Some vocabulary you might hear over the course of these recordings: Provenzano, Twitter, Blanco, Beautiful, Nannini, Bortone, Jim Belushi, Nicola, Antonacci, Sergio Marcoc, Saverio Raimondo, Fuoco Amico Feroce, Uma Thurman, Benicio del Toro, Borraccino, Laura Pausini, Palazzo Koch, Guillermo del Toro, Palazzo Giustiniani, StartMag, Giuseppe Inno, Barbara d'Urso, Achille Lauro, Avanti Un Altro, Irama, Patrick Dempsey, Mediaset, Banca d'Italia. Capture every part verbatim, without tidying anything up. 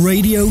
Radio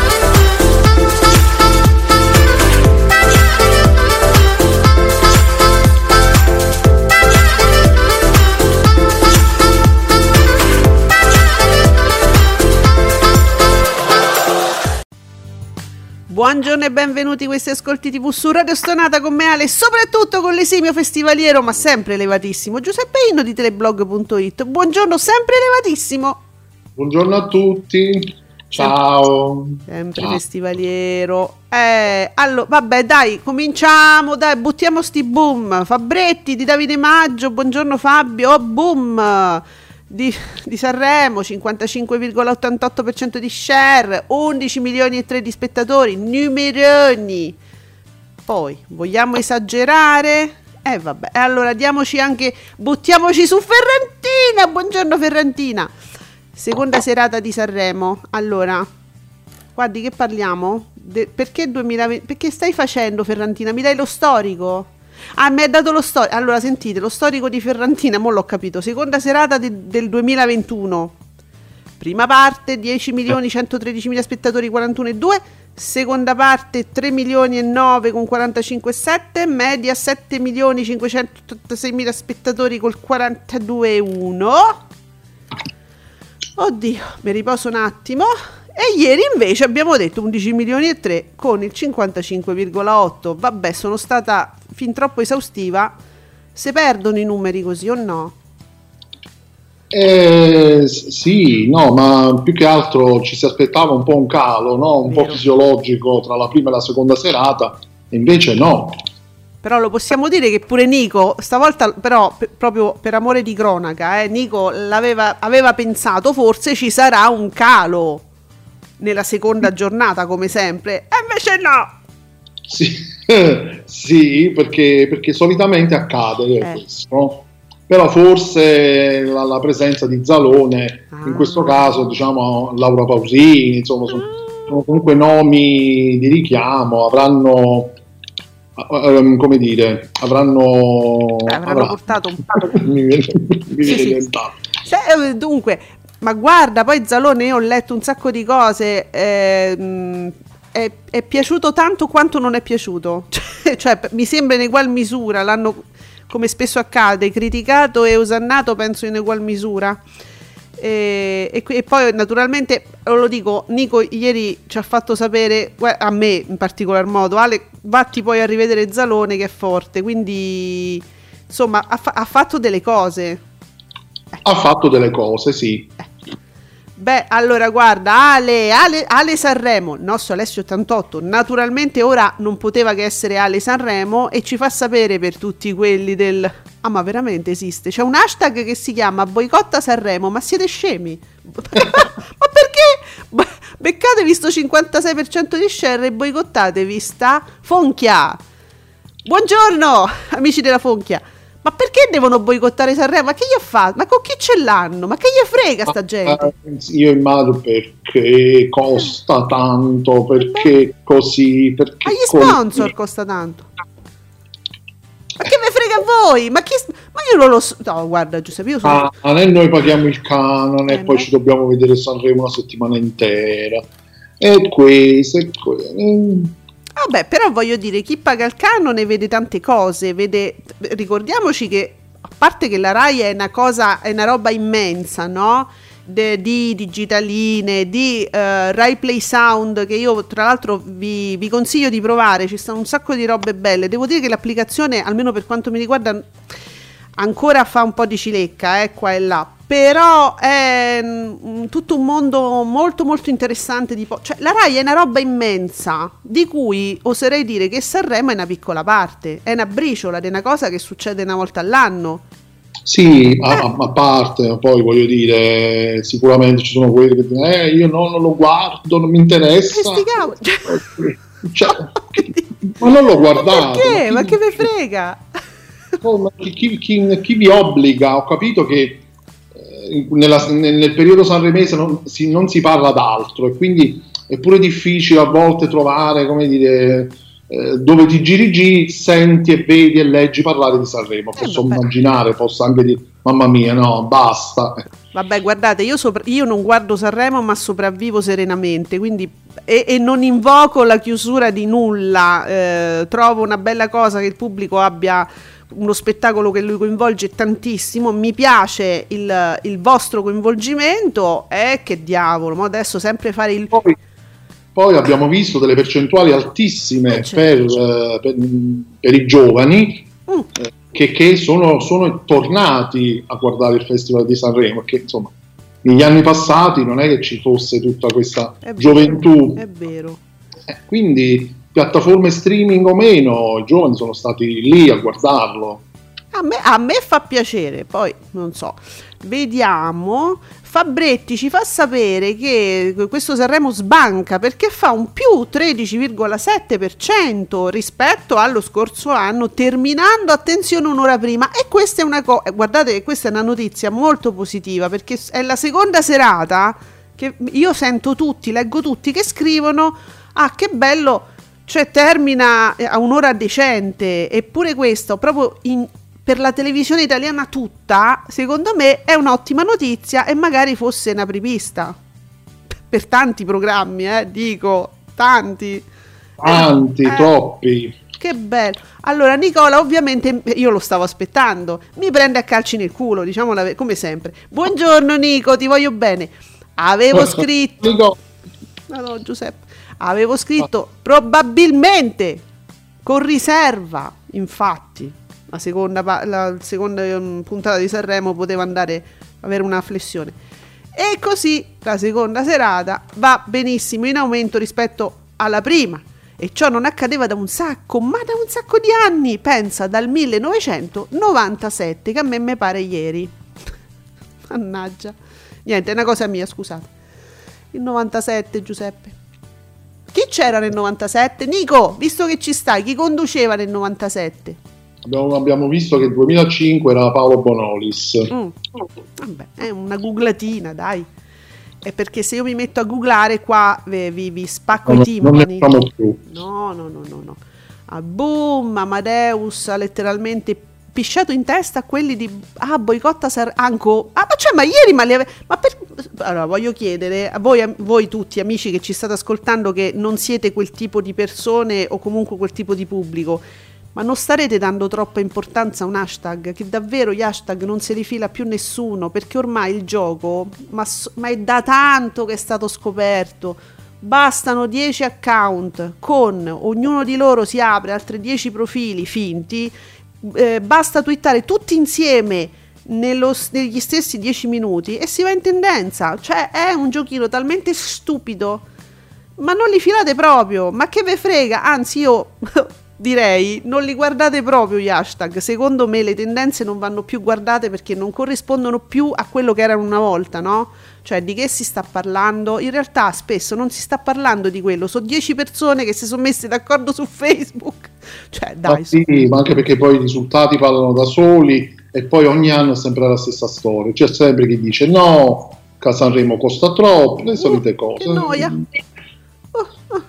Buongiorno e benvenuti a questi ascolti tivù su Radio Stonata con me Ale, soprattutto con l'esimio festivaliero ma sempre elevatissimo Giuseppe Inno di teleblog punto it. Buongiorno, sempre elevatissimo. Buongiorno a tutti. Ciao. Sempre Ciao. Festivaliero. Eh, allora, vabbè, dai, cominciamo, dai, buttiamo sti boom. Fabbretti di Davide Maggio, buongiorno Fabio. Oh, boom. Di, di Sanremo, cinquantacinque virgola ottantotto per cento di share, undici milioni e tre di spettatori, numeroni. Poi, vogliamo esagerare? Eh vabbè, allora diamoci anche, buttiamoci su Ferrantina, buongiorno Ferrantina. Seconda serata di Sanremo, allora, guardi che parliamo? De, perché, duemilaventi, perché stai facendo Ferrantina? Mi dai lo storico? Ah, mi ha dato lo storico. Allora, sentite, lo storico di Ferrantina, mo l'ho capito. Seconda serata de- del duemilaventuno. Prima parte, dieci milioni centotredicimila spettatori, quarantuno virgola due. Seconda parte, tre milioni e nove con quarantacinque virgola sette. Media, sette milioni cinquecentottantaseimila spettatori col quarantadue virgola uno. Oddio, mi riposo un attimo. E ieri invece abbiamo detto undici milioni e tre con il cinquantacinque virgola otto. Vabbè, sono stata fin troppo esaustiva. Se perdono i numeri così o no? Eh, sì, no, ma più che altro ci si aspettava un po' un calo, no? Un Vero. po' fisiologico tra la prima e la seconda serata, e invece no. Però lo possiamo dire che pure Nico, stavolta però p- proprio per amore di cronaca, eh, Nico l'aveva, aveva pensato forse ci sarà un calo nella seconda giornata come sempre, e invece no. Sì, sì, perché, perché solitamente accade eh. questo, però forse la, la presenza di Zalone, ah. in questo caso diciamo Laura Pausini, insomma sono, ah. sono comunque nomi di richiamo, avranno um, come dire, avranno eh, avranno avrà, portato un po' mi viene, mi sì, viene sì. Se, dunque ma guarda, poi Zalone, io ho letto un sacco di cose, eh, è, è piaciuto tanto quanto non è piaciuto, cioè, cioè mi sembra in egual misura, l'hanno, come spesso accade, criticato e osannato penso in egual misura, e, e, e poi naturalmente, lo dico, Nico ieri ci ha fatto sapere, a me in particolar modo, Ale, vatti poi a rivedere Zalone che è forte, quindi insomma ha, fa- ha fatto delle cose. Ha fatto delle cose, sì. Beh, allora guarda, Ale, Ale, Ale Sanremo, nostro Alessio ottantotto, naturalmente ora non poteva che essere Ale Sanremo, e ci fa sapere per tutti quelli del... Ah, ma veramente esiste? C'è un hashtag che si chiama Boicotta Sanremo, ma siete scemi? Ma perché? Beccatevi sto cinquantasei per cento di share e boicottatevi sta Fonchia. Buongiorno, amici della Fonchia. Ma perché devono boicottare Sanremo? Ma che gli ha fatto? Ma con chi ce l'hanno? Ma che gli frega sta gente? Io immagino perché costa tanto, perché Beh. così, perché agli sponsor così. Costa tanto. Ma che me frega a voi? Ma chi? Ma io non lo so. No, guarda Giuseppe, io sono... Ah, noi paghiamo il canone, eh, e poi ma... ci dobbiamo vedere Sanremo una settimana intera. E questo e quello... Vabbè, però voglio dire, chi paga il canone vede tante cose, vede, ricordiamoci che, a parte che la Rai è una cosa, è una roba immensa, no? De, di digitaline, di uh, Rai Play Sound, che io tra l'altro vi, vi consiglio di provare, ci sono un sacco di robe belle, devo dire che l'applicazione, almeno per quanto mi riguarda, ancora fa un po' di cilecca eh, qua e là, però è mh, tutto un mondo molto molto interessante di po- cioè la Rai è una roba immensa di cui oserei dire che Sanremo è una piccola parte, è una briciola di una cosa che succede una volta all'anno. Sì, eh. a, a parte, poi voglio dire, sicuramente ci sono quelli che dicono eh, io no, non lo guardo, non mi interessa, cioè, ma non lo guardate, perché? Ma che me frega? No, ma chi, chi, chi vi obbliga? Ho capito che eh, nella, nel, nel periodo sanremese non si, non si parla d'altro, e quindi è pure difficile a volte trovare, come dire, eh, dove ti giri giri, senti e vedi e leggi parlare di Sanremo. Eh, posso vabbè. immaginare, posso anche dire mamma mia, no, basta. Vabbè, guardate, io, sopra- io non guardo Sanremo, ma sopravvivo serenamente, quindi e, e non invoco la chiusura di nulla. Eh, trovo una bella cosa che il pubblico abbia uno spettacolo che lui coinvolge tantissimo, mi piace il, il vostro coinvolgimento, eh, che diavolo, ma adesso sempre fare il... Poi, poi abbiamo visto delle percentuali altissime per, per, per i giovani, mm. eh, che, che sono, sono tornati a guardare il Festival di Sanremo, che insomma negli anni passati non è che ci fosse tutta questa è vero, gioventù. È vero. Eh, quindi... piattaforme streaming o meno, i giovani sono stati lì a guardarlo. A me, a me fa piacere, poi non so. Vediamo, Fabretti ci fa sapere che questo Sanremo sbanca perché fa un più tredici virgola sette per cento rispetto allo scorso anno, terminando, attenzione, un'ora prima. E questa è una cosa, guardate, questa è una notizia molto positiva, perché è la seconda serata che io sento tutti, leggo tutti che scrivono ah, che bello, cioè termina a un'ora decente. Eppure questo proprio in, per la televisione italiana tutta, secondo me è un'ottima notizia, e magari fosse un'apripista per tanti programmi, eh, dico, tanti tanti, eh, troppi. Che bello. Allora Nicola, ovviamente io lo stavo aspettando, mi prende a calci nel culo, diciamola come sempre. Buongiorno Nico, ti voglio bene. Avevo scritto Nico. Allora, Giuseppe, avevo scritto probabilmente con riserva, infatti la seconda, la seconda puntata di Sanremo poteva andare, avere una flessione, e così la seconda serata va benissimo in aumento rispetto alla prima, e ciò non accadeva da un sacco, ma da un sacco di anni, pensa, dal millenovecentonovantasette, che a me mi pare ieri. Mannaggia, niente, è una cosa mia, scusate. Il novantasette, Giuseppe. Chi c'era nel novantasette? Nico, visto che ci stai, chi conduceva nel novantasette? Abbiamo, abbiamo visto che il duemilacinque era Paolo Bonolis. Mm. Vabbè, è una googlatina, dai. È perché se io mi metto a googlare qua vi, vi, vi spacco no, i timpani. Non ne facciamo più. No, no, no, no, no. Ah, boom, Amadeus ha letteralmente pisciato in testa a quelli di... Ah, boicotta Sar... Anco... Ah, ma cioè, ma ieri, ma le ave... Ma per... Allora, voglio chiedere a voi, a voi tutti, amici che ci state ascoltando, che non siete quel tipo di persone o comunque quel tipo di pubblico, ma non starete dando troppa importanza a un hashtag? Che davvero gli hashtag non se li fila più nessuno, perché ormai il gioco, ma, ma è da tanto che è stato scoperto, bastano dieci account, con ognuno di loro si apre altri dieci profili finti, eh, basta twittare tutti insieme Nello, negli stessi dieci minuti e si va in tendenza. Cioè è un giochino talmente stupido, ma non li filate proprio, ma che ve frega. Anzi, io direi non li guardate proprio gli hashtag. Secondo me le tendenze non vanno più guardate, perché non corrispondono più a quello che erano una volta, no? Cioè, di che si sta parlando? In realtà spesso non si sta parlando di quello, sono dieci persone che si sono messe d'accordo su Facebook, cioè dai. Ma sì, su... ma anche perché poi i risultati parlano da soli. E poi ogni anno è sempre la stessa storia, c'è sempre chi dice no, Sanremo costa troppo, le solite uh, cose, che noia. Uh, uh.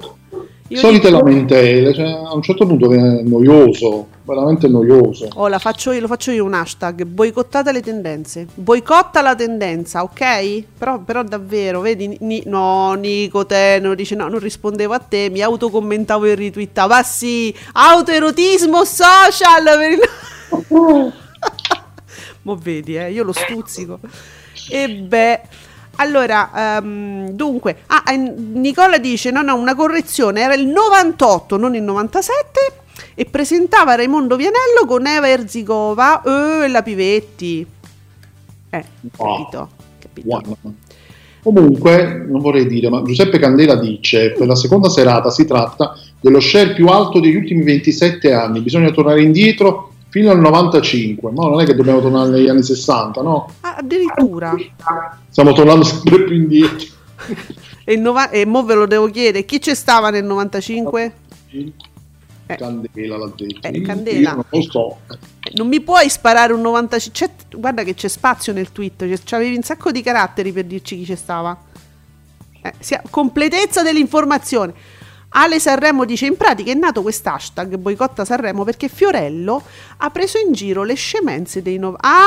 solite dico... lamentele, cioè, a un certo punto è noioso, veramente noioso. Oh, la faccio io, lo faccio io un hashtag, boicottate le tendenze, boicotta la tendenza, ok? Però, però davvero, vedi, ni, no, Nico, te non dice no, non rispondevo a te, mi autocommentavo e ritwittavo, ma sì, autoerotismo social per... Mo vedi, eh, io lo stuzzico. E beh, allora, um, dunque, ah, Nicola dice, no, no, una correzione, era il novantotto, non il novantasette, e presentava Raimondo Vianello con Eva Erzigova e la Pivetti. Eh, wow. capito, capito. Wow. Comunque, non vorrei dire, ma Giuseppe Candela dice: per la seconda serata si tratta dello share più alto degli ultimi ventisette anni, bisogna tornare indietro fino al novantacinque, ma no, non è che dobbiamo tornare negli anni sessanta, no? Ah, addirittura. Stiamo tornando sempre più indietro. E, nova- e mo ve lo devo chiedere, chi c'è stava nel novantacinque? Eh. Candela l'ha detto. Eh, Candela. Io non lo so. Non mi puoi sparare un novantacinque, c'è, guarda che c'è spazio nel tweet, c'avevi un sacco di caratteri per dirci chi c'è stava. Eh, sia, completezza dell'informazione. Ale Sanremo dice: in pratica è nato quest'hashtag boicotta Sanremo perché Fiorello ha preso in giro le scemenze dei novantacinque.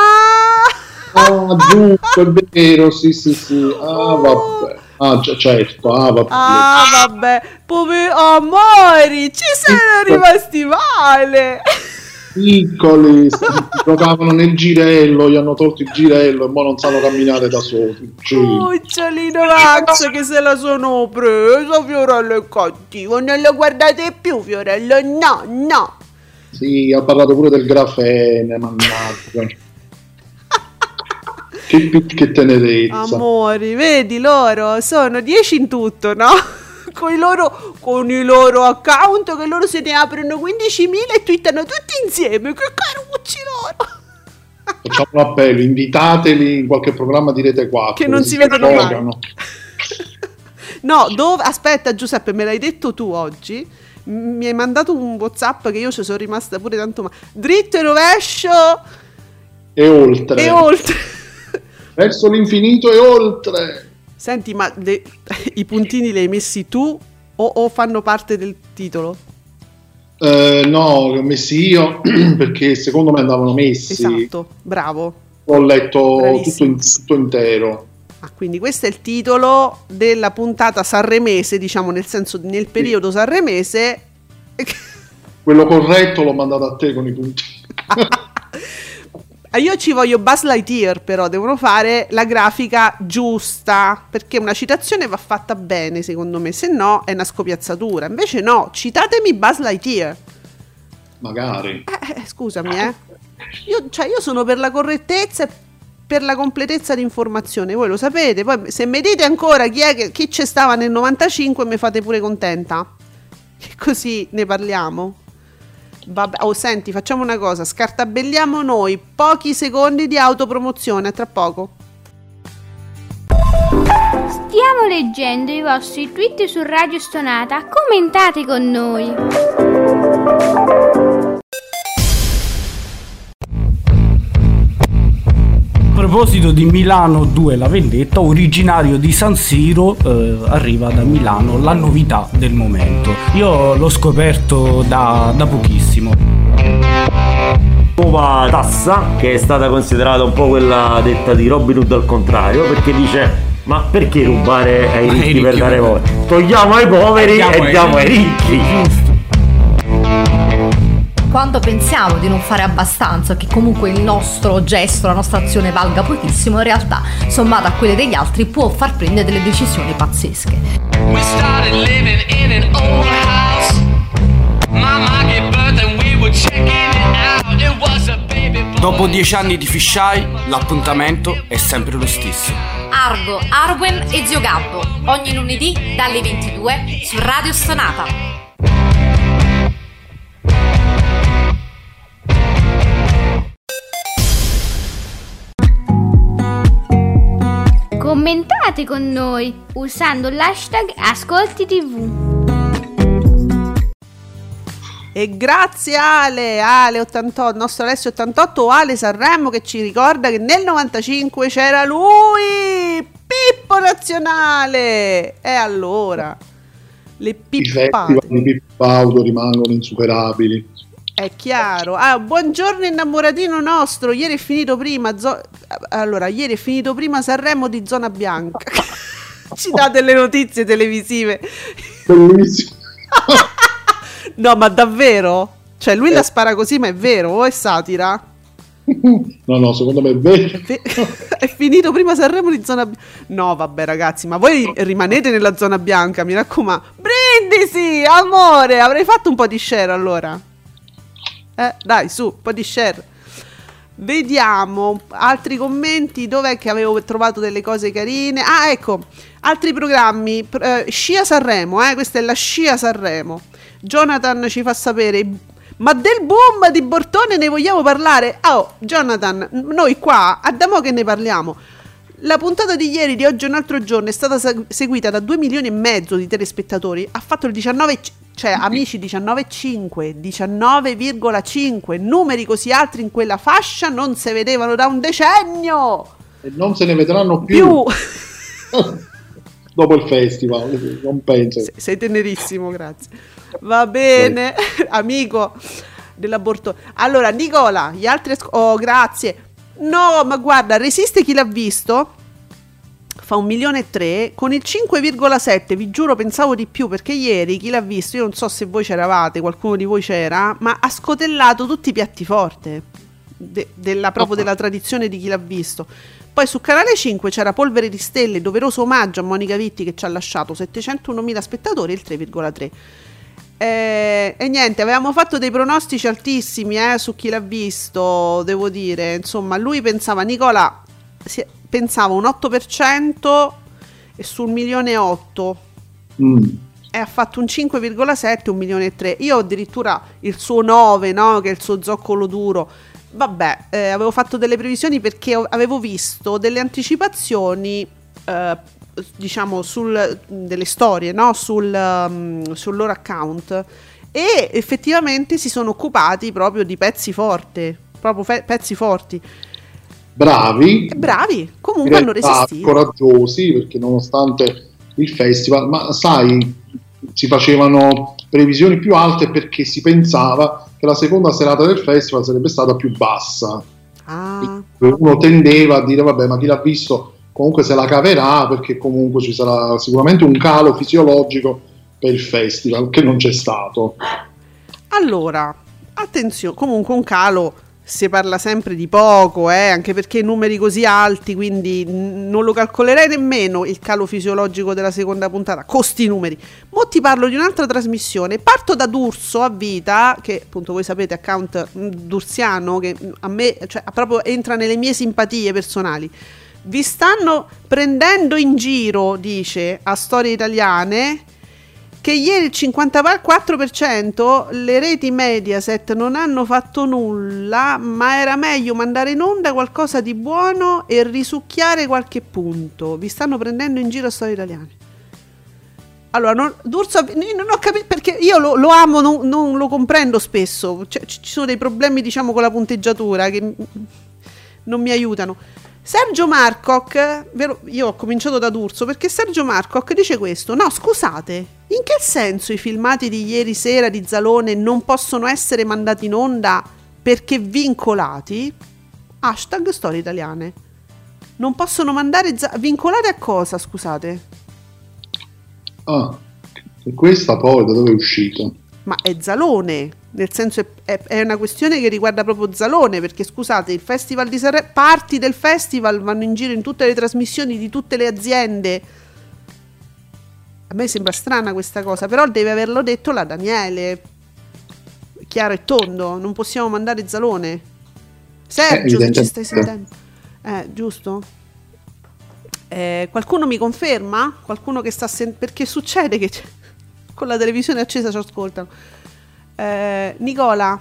Ah! Ah, giusto, è vero, sì, sì, sì. Ah, vabbè. Ah, certo, ah, vabbè. Ah, vabbè. Poveri amori, ci sono rimasti male. Piccoli, giocavano nel girello, gli hanno tolto il girello e mo non sanno camminare da soli. Cucciolino Max che se la sono presa, Fiorello è cattivo, non lo guardate più Fiorello, no, no. Sì, ha parlato pure del grafene, mannaggia. Che, che tenerezza. Amori, vedi loro, sono dieci in tutto, no? Con i, loro, con i loro account che loro se ne aprono quindicimila e twittano tutti insieme, che carucci loro. Facciamo un appello, invitateli in qualche programma di Rete quattro che non si, si vedono mai. No, dove, aspetta Giuseppe, me l'hai detto tu oggi, mi hai mandato un WhatsApp che io ci sono rimasta pure tanto ma dritto e rovescio e oltre e oltre verso l'infinito e oltre. Senti, ma le, i puntini li hai messi tu o, o fanno parte del titolo? Eh, no, li ho messi io perché secondo me andavano messi. Esatto, bravo. Ho letto tutto, in, tutto intero. Ah, quindi questo è il titolo della puntata sanremese, diciamo, nel senso nel periodo sì. sanremese. Quello corretto l'ho mandato a te con i puntini. Io ci voglio Buzz Lightyear, però devono fare la grafica giusta, perché una citazione va fatta bene secondo me, se no è una scopiazzatura. Invece no, citatemi Buzz Lightyear magari. eh, eh, scusami eh. Io, cioè, io sono per la correttezza e per la completezza di informazione, voi lo sapete. Poi se mi dite ancora chi è che, chi c'è stava nel novantacinque mi fate pure contenta, che così ne parliamo. Vabbè, oh senti, facciamo una cosa, scartabelliamo noi pochi secondi di autopromozione, tra poco. Stiamo leggendo i vostri tweet su Radio Stonata, commentate con noi. A proposito di Milano due La Vendetta, originario di San Siro, eh, arriva da Milano la novità del momento. Io l'ho scoperto da, da pochissimo. Nuova tassa che è stata considerata un po' quella detta di Robin Hood al contrario, perché dice: ma perché rubare ai ricchi, ricchi per dare voti? Togliamo ai poveri e diamo ai ricchi. Giusto. Quando pensiamo di non fare abbastanza, che comunque il nostro gesto, la nostra azione valga pochissimo, in realtà, sommata a quelle degli altri, può far prendere delle decisioni pazzesche. We started living in an old house. Mama gave birth and we were checking it out. It was a baby boy. Dopo dieci anni di fisheye, l'appuntamento è sempre lo stesso. Argo, Arwen e Zio Gabbo, ogni lunedì dalle ventidue su Radio Stonata. Commentate con noi usando l'hashtag Ascolti tivù. E grazie Ale, Ale ottantotto, il nostro Alessio ottantotto, Ale Sanremo che ci ricorda che nel novantacinque c'era lui, Pippo Nazionale. E allora le pippate. I festival di Pippo Auto rimangono insuperabili. È chiaro. Ah, buongiorno innamoratino nostro. Ieri è finito prima. Zo- allora, ieri è finito prima Sanremo di Zona Bianca. Ci date le notizie televisive. Bellissimo. No, ma davvero? Cioè, lui eh. la spara così, ma è vero? O è satira? No, no, secondo me è vero. È finito prima Sanremo di Zona Bianca. No, vabbè, ragazzi, ma voi rimanete nella Zona Bianca, mi raccomando. Brindisi, amore, avrei fatto un po' di share allora. Eh, dai, su, un po' di share. Vediamo altri commenti. Dov'è che avevo trovato delle cose carine? Ah, ecco, altri programmi. eh, Scia Sanremo, eh? Questa è la Scia Sanremo. Jonathan ci fa sapere: ma del boom di Bortone ne vogliamo parlare? Oh, Jonathan, noi qua a da mo' che ne parliamo. La puntata di ieri, di Oggi un altro giorno, è stata seguita da due milioni e mezzo di telespettatori. Ha fatto il diciannove, cioè amici, diciannove virgola cinque, diciannove virgola cinque. Numeri così altri in quella fascia non si vedevano da un decennio e non se ne vedranno più, più. Dopo il festival, non penso. Se, sei tenerissimo, grazie. Va bene, dai. Amico dell'aborto. Allora, Nicola, gli altri... Oh, grazie. No, ma guarda, resiste Chi l'ha visto? Fa un milione e tre con il cinque virgola sette. Vi giuro, pensavo di più, perché ieri Chi l'ha visto, io non so se voi c'eravate, qualcuno di voi c'era, ma ha scotellato tutti i piattiforte de- della, proprio della tradizione di Chi l'ha visto. Poi su Canale cinque c'era Polvere di Stelle, doveroso omaggio a Monica Vitti, che ci ha lasciato settecentunomila spettatori, il tre virgola tre. Eh, e niente, avevamo fatto dei pronostici altissimi eh, su Chi l'ha visto, devo dire. Insomma, lui pensava, Nicola si, pensava un otto per cento e sul milione e otto mm. e ha fatto un cinque virgola sette, un milione e tre. Io ho addirittura il suo nove, no, che è il suo zoccolo duro. Vabbè, eh, avevo fatto delle previsioni perché avevo visto delle anticipazioni eh, diciamo sul, delle storie, no? sul, um, sul loro account, e effettivamente si sono occupati proprio di pezzi forti, proprio fe- pezzi forti bravi, eh, bravi comunque hanno resistito, coraggiosi, perché nonostante il festival, ma sai, si facevano previsioni più alte perché si pensava che la seconda serata del festival sarebbe stata più bassa. Ah. Uno tendeva a dire vabbè, ma Chi l'ha visto comunque se la caverà, perché comunque ci sarà sicuramente un calo fisiologico per il festival, che non c'è stato. Allora, attenzione, comunque un calo, si parla sempre di poco, eh, anche perché numeri così alti, quindi n- non lo calcolerei nemmeno il calo fisiologico della seconda puntata, costi numeri. Mo' ti parlo di un'altra trasmissione, parto da D'Urso a vita, che appunto voi sapete, account mh, dursiano, che mh, a me, cioè, proprio entra nelle mie simpatie personali. Vi stanno prendendo in giro, dice a Storie Italiane, che ieri il cinquantaquattro per cento le reti Mediaset non hanno fatto nulla, ma era meglio mandare in onda qualcosa di buono e risucchiare qualche punto. Vi stanno prendendo in giro a Storie Italiane. Allora, non, D'Urso, non ho capito, perché io lo, lo amo, non, non lo comprendo spesso. Cioè, ci sono dei problemi, diciamo, con la punteggiatura che non mi aiutano. Sergio Marcoc, vero, io ho cominciato da D'Urso perché Sergio Marcoc dice questo: no, scusate, in che senso i filmati di ieri sera di Zalone non possono essere mandati in onda perché vincolati? Hashtag Storie Italiane. Non possono mandare, za- vincolate a cosa, scusate? Ah, e questa poi da dove è uscita? Ma è Zalone, nel senso è, è una questione che riguarda proprio Zalone, perché scusate, il festival di Sanremo, parti del festival vanno in giro in tutte le trasmissioni di tutte le aziende. A me sembra strana questa cosa, però deve averlo detto la Daniele, chiaro e tondo, non possiamo mandare Zalone. Sergio, eh, se ci stai sentendo, eh, giusto? Eh, qualcuno mi conferma? Qualcuno che sta sentendo, perché succede che c'è, con la televisione accesa ci ascoltano. Eh, Nicola,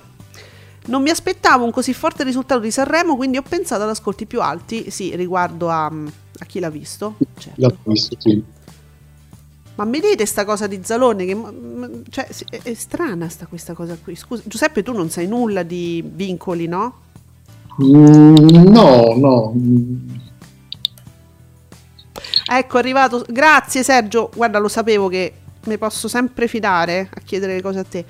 non mi aspettavo un così forte risultato di Sanremo, quindi ho pensato ad ascolti più alti. Sì, riguardo a, a Chi l'ha visto, certo. L'ha visto, sì. Ma vedete sta cosa di Zalone che, cioè, è, è strana sta questa cosa qui. Scusa Giuseppe, tu non sai nulla di vincoli, no? Mm, no, no. Ecco, è arrivato. Grazie Sergio. Guarda, lo sapevo che mi posso sempre fidare a chiedere le cose a te.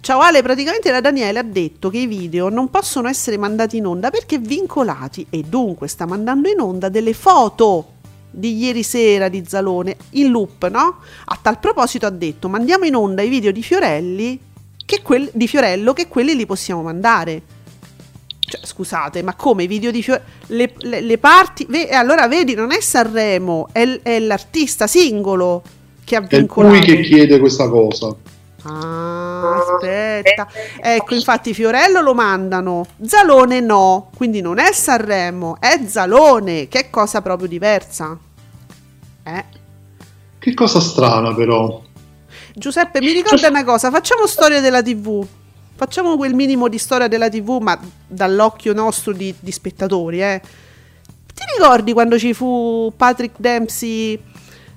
Ciao Ale, praticamente la Daniele ha detto che i video non possono essere mandati in onda perché vincolati, e dunque sta mandando in onda delle foto di ieri sera di Zalone in loop, no? A tal proposito ha detto: mandiamo in onda i video di Fiorelli, che quel, di Fiorello, che quelli li possiamo mandare. Cioè, scusate, ma come i video di Fiorello? Le, le, le parti... Ve, allora vedi, non è Sanremo, è, è l'artista singolo che ha vincolato. È lui che chiede questa cosa. Ah... Ah, aspetta. Ecco, infatti Fiorello lo mandano, Zalone no, quindi non è Sanremo, è Zalone, che è cosa proprio diversa. Eh. Che cosa strana però. Giuseppe, mi ricorda una cosa, facciamo storia della tivù. Facciamo quel minimo di storia della tivù, ma dall'occhio nostro di, di spettatori, eh. Ti ricordi quando ci fu Patrick Dempsey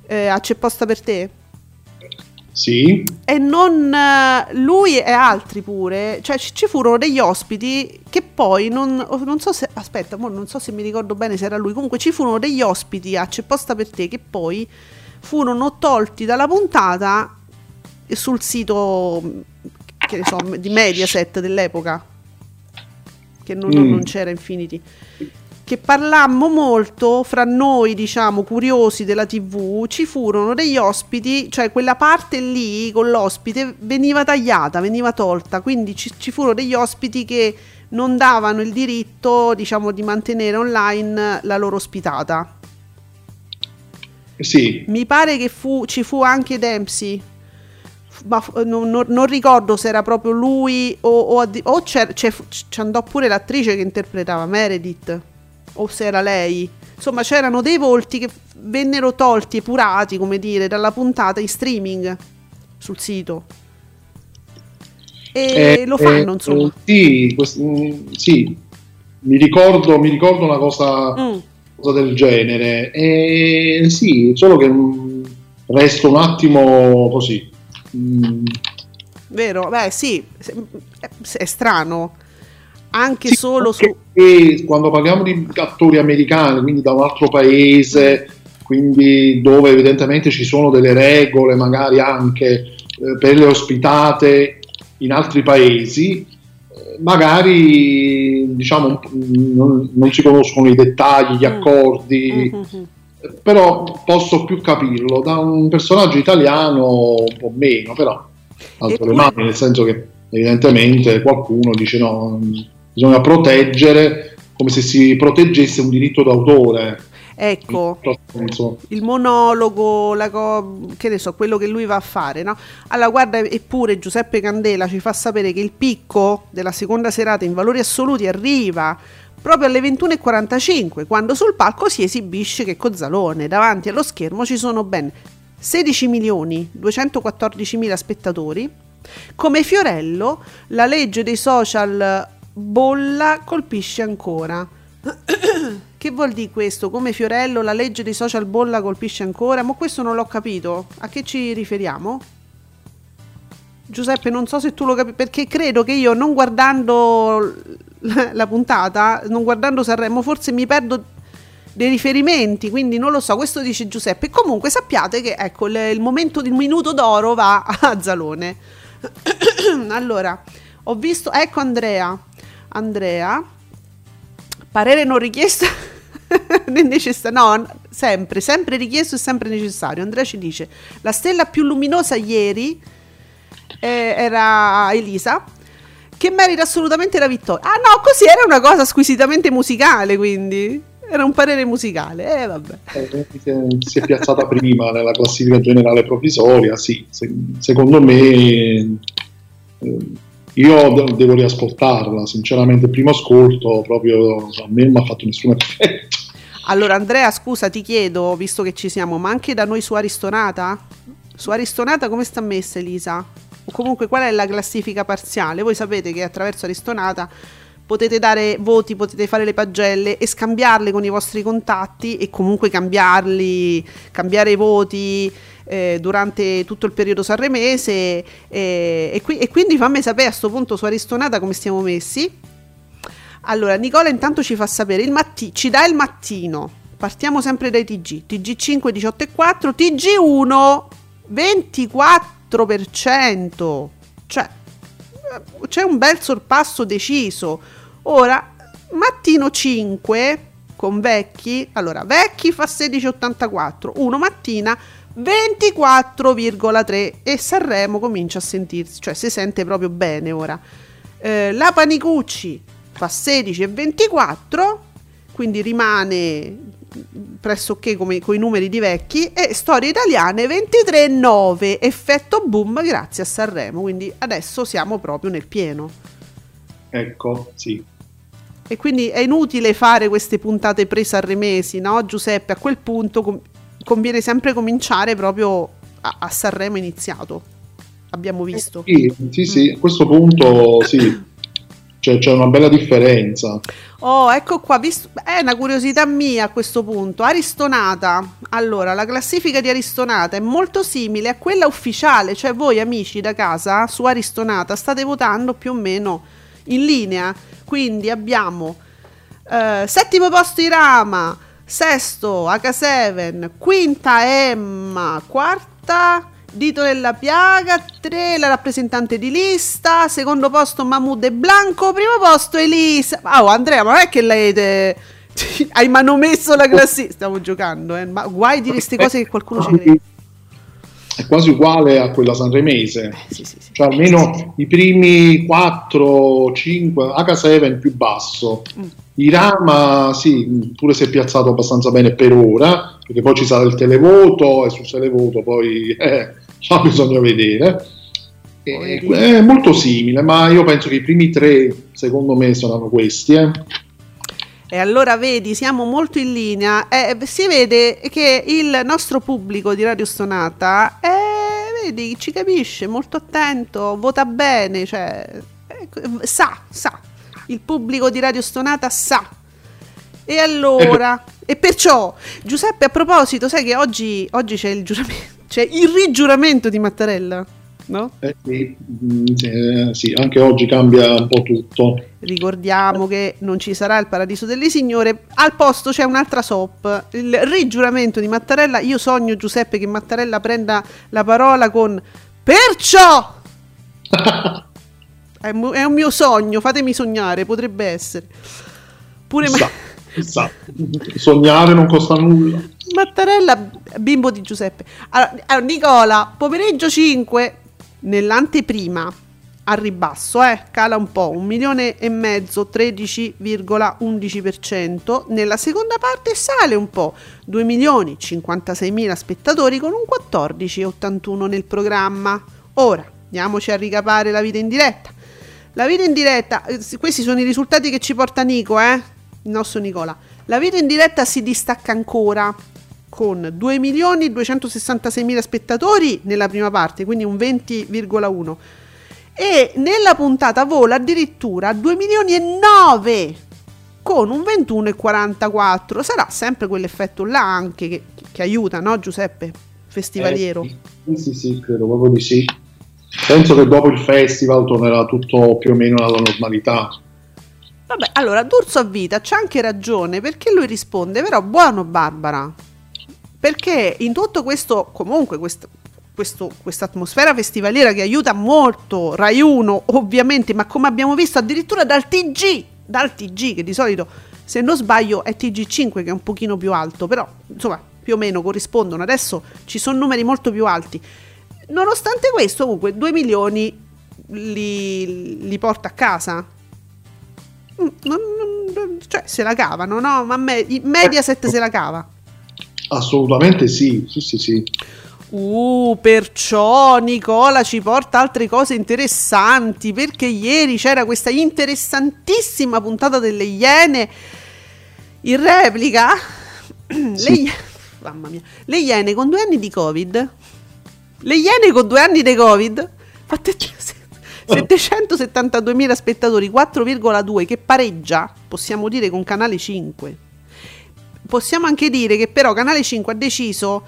eh, a C'è posta per te? Sì. E non lui e altri pure, cioè ci furono degli ospiti che poi non, non so se aspetta, mo non so se mi ricordo bene se era lui, comunque ci furono degli ospiti a C'è posta per te che poi furono tolti dalla puntata sul sito, che ne so, di Mediaset dell'epoca, che non, mm. non c'era Infinity, che parlammo molto fra noi, diciamo, curiosi della tivù, ci furono degli ospiti, cioè quella parte lì con l'ospite veniva tagliata, veniva tolta, quindi ci, ci furono degli ospiti che non davano il diritto, diciamo, di mantenere online la loro ospitata. Sì. Mi pare che fu, ci fu anche Dempsey, ma non, non, non ricordo se era proprio lui o, o, o c'è, c'è, c'è andò pure l'attrice che interpretava Meredith, o se era lei, insomma c'erano dei volti che vennero tolti e epurati, come dire, dalla puntata in streaming sul sito, e eh, lo fanno, eh, insomma. Sì, quest- sì. Mi ricordo, mi ricordo una cosa, mm. cosa del genere, eh, sì, solo che resto un attimo così. Mm. Vero, beh sì, è strano. Anche sì, solo su... quando parliamo di attori americani, quindi da un altro paese, quindi dove evidentemente ci sono delle regole magari anche eh, per le ospitate in altri paesi, magari diciamo non, non si conoscono i dettagli, gli accordi, mm-hmm. però posso più capirlo da un personaggio italiano un po' meno, però tanto le mani, nel senso che evidentemente qualcuno dice no, bisogna proteggere, come se si proteggesse un diritto d'autore. Ecco, il monologo, la co- che ne so, quello che lui va a fare, no? Allora guarda, eppure Giuseppe Candela ci fa sapere che il picco della seconda serata in valori assoluti arriva proprio alle ventuno e quarantacinque, quando sul palco si esibisce Checco Zalone. Davanti allo schermo ci sono ben sedici milioni duecentoquattordici mila spettatori. Come Fiorello, la legge dei social bolla colpisce ancora. Che vuol dire questo? Come Fiorello, la legge dei social bolla colpisce ancora? Ma questo non l'ho capito. A che ci riferiamo? Giuseppe, non so se tu lo capisci, perché credo che io, non guardando la puntata, non guardando Sanremo, forse mi perdo dei riferimenti, quindi non lo so, questo dice Giuseppe. Comunque sappiate che ecco, le, il momento del minuto d'oro va a Zalone. Allora, ho visto, ecco Andrea, Andrea, parere non richiesto né necessario, no, sempre, sempre richiesto e sempre necessario. Andrea ci dice, la stella più luminosa ieri eh, era Elisa, che merita assolutamente la vittoria. Ah no, così era una cosa squisitamente musicale, quindi... Era un parere musicale, eh vabbè. Eh, si è piazzata prima nella classifica generale provvisoria, sì. Se, secondo me, eh, io de- devo riascoltarla, sinceramente, il primo ascolto proprio a me non mi ha fatto nessun effetto. Allora Andrea, scusa, ti chiedo, visto che ci siamo, ma anche da noi su Rai Stonata? Su Rai Stonata come sta messa Elisa? O comunque qual è la classifica parziale? Voi sapete che attraverso Rai Stonata potete dare voti, potete fare le pagelle e scambiarle con i vostri contatti e comunque cambiarli, cambiare i voti eh, durante tutto il periodo sanremese eh, e, qui, e quindi fammi sapere a sto punto su Aristonata come stiamo messi. Allora Nicola intanto ci fa sapere, il matti- ci dà il mattino, partiamo sempre dai T G, T G cinque diciotto e quattro, T G uno ventiquattro per cento, cioè c'è un bel sorpasso deciso. Ora Mattino cinque con Vecchi, allora Vecchi fa sedici virgola ottantaquattro, uno Mattina ventiquattro virgola tre e Sanremo comincia a sentirsi, cioè si sente proprio bene ora. eh, la Panicucci fa sedici virgola ventiquattro, quindi rimane pressoché come coi numeri di Vecchi, e Storie Italiane ventitré virgola nove, effetto boom grazie a Sanremo, quindi adesso siamo proprio nel pieno. Ecco, sì. E quindi è inutile fare queste puntate pre-sanremesi, no Giuseppe? A quel punto com- conviene sempre cominciare proprio a, a Sanremo iniziato, abbiamo visto. Eh sì, sì, sì, a questo punto sì, cioè, c'è una bella differenza. Oh, ecco qua, visto, è una curiosità mia a questo punto. Aristonata, allora, la classifica di Aristonata è molto simile a quella ufficiale, cioè voi amici da casa su Aristonata state votando più o meno in linea. Quindi abbiamo eh, settimo posto Irama, sesto acca sette, quinta Emma, quarta Dito della Piaga, tre la rappresentante di lista, secondo posto Mahmoud e Blanco, primo posto Elisa. Oh Andrea, ma non è che lei te... hai manomesso la classifica? Stiamo giocando, eh? Ma guai dire queste cose che qualcuno ci crede. È quasi uguale a quella sanremese, eh, sì, sì, sì. Cioè almeno eh, sì, sì. I primi quattro, cinque, acca sette più basso, mm. Irama sì, pure si è piazzato abbastanza bene per ora, perché poi ci sarà il televoto e sul televoto poi eh, cioè bisogna vedere, e, è molto simile, ma io penso che i primi tre secondo me saranno questi, eh. E allora vedi, siamo molto in linea, eh, si vede che il nostro pubblico di Radio Stonata eh, vedi, ci capisce, molto attento, vota bene, cioè, eh, sa, sa, il pubblico di Radio Stonata sa. E allora, e perciò Giuseppe, a proposito, sai che oggi, oggi c'è il giuramento, c'è il rigiuramento di Mattarella? No? Eh sì, eh, sì, anche oggi cambia un po' tutto. Ricordiamo che non ci sarà Il paradiso delle signore, al posto c'è un'altra soap, il rigiuramento di Mattarella. Io sogno, Giuseppe, che Mattarella prenda la parola con "perciò" è, mu- è un mio sogno, fatemi sognare, potrebbe essere pure ma- sa. Sognare non costa nulla. Mattarella, bimbo di Giuseppe. Allora, Nicola, pomeriggio cinque, nell'anteprima al ribasso, eh, cala un po', un milione e mezzo, tredici virgola undici per cento, nella seconda parte sale un po', due milioni cinquantaseimila spettatori con un quattordici virgola ottantuno nel programma. Ora, andiamoci a ricapare La vita in diretta. La vita in diretta, questi sono i risultati che ci porta Nico, eh, il nostro Nicola. La vita in diretta si distacca ancora con due milioni duecentosessantaseimila spettatori nella prima parte, quindi un venti virgola uno per cento. E nella puntata vola addirittura due milioni e nove con un ventuno virgola quarantaquattro. Sarà sempre quell'effetto là anche che, che aiuta, no Giuseppe? Festivaliero. Eh, sì, sì, sì, credo proprio di sì. Penso che dopo il festival tornerà tutto più o meno alla normalità. Vabbè, allora D'Urso a vita c'ha anche ragione, perché lui risponde: però buono Barbara, perché in tutto questo, comunque questo, questo, questa atmosfera festivaliera che aiuta molto Rai uno ovviamente, ma come abbiamo visto addirittura dal T G, dal T G che di solito, se non sbaglio, è T G cinque che è un pochino più alto, però insomma più o meno corrispondono, adesso ci sono numeri molto più alti. Nonostante questo comunque due milioni li, li porta a casa, non, non, cioè se la cavano, no? Ma me, Mediaset se la cava. Assolutamente sì, sì, sì, sì. Uh, perciò Nicola ci porta altre cose interessanti, perché ieri c'era questa interessantissima puntata delle Iene in replica. Sì. Le, mamma mia, le Iene con due anni di Covid. Le Iene con due anni di Covid. Fate settecentosettantaduemila spettatori, quattro virgola due, che pareggia, possiamo dire, con Canale cinque. Possiamo anche dire che però Canale cinque ha deciso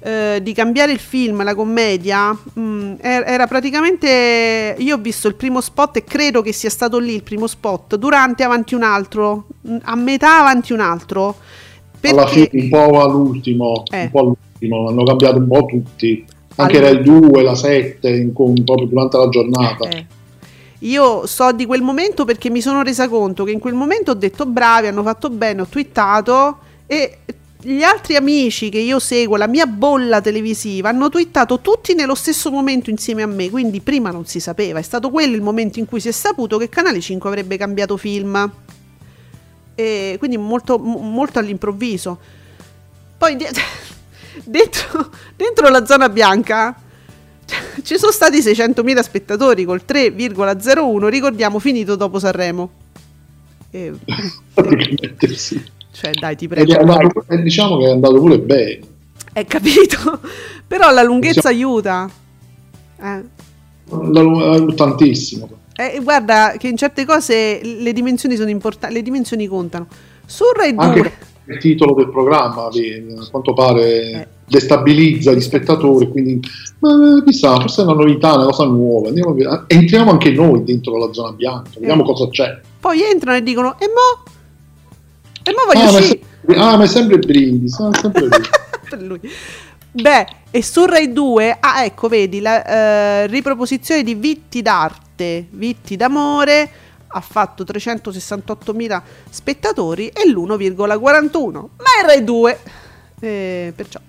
eh, di cambiare il film, la commedia. Mm, era praticamente, io ho visto il primo spot e credo che sia stato lì il primo spot, durante Avanti Un Altro, a metà Avanti Un Altro. Perché... alla fine un po' all'ultimo, eh. un po' all'ultimo, hanno cambiato un po' tutti. Anche allora, era il due, la sette, proprio durante la giornata. Eh. Io so di quel momento perché mi sono resa conto che in quel momento ho detto bravi, hanno fatto bene, ho twittato, e gli altri amici che io seguo, la mia bolla televisiva, hanno twittato tutti nello stesso momento insieme a me, quindi prima non si sapeva, è stato quello il momento in cui si è saputo che Canale cinque avrebbe cambiato film, e quindi molto, molto all'improvviso. Poi di- dentro, dentro la zona bianca ci sono stati seicentomila spettatori col tre virgola zero uno, ricordiamo, finito dopo Sanremo. E, e, sì. Cioè dai, ti prego. È andato, è, diciamo che è andato pure bene. È capito? Però la lunghezza, diciamo, aiuta. Eh. L'aiuta tantissimo. Eh, guarda che in certe cose le dimensioni sono importanti, le dimensioni contano. Su Rai due. Anche il titolo del programma, a quanto pare, eh. destabilizza gli spettatori, quindi ma, chissà, forse è una novità, una cosa nuova. Andiamo a... Entriamo anche noi dentro la zona bianca, vediamo eh. cosa c'è. Poi entrano e dicono: e mo? E mo voglio ah, uscire. Ma è sempre... Ah, ma è sempre brindisi, ah, sempre brindisi. Per lui. Beh, e su Rai due, ah ecco, vedi, la eh, riproposizione di Vitti d'arte, Vitti d'amore, ha fatto trecentosessantottomila spettatori e l'uno virgola quarantuno. Ma è Rai due, eh, perciò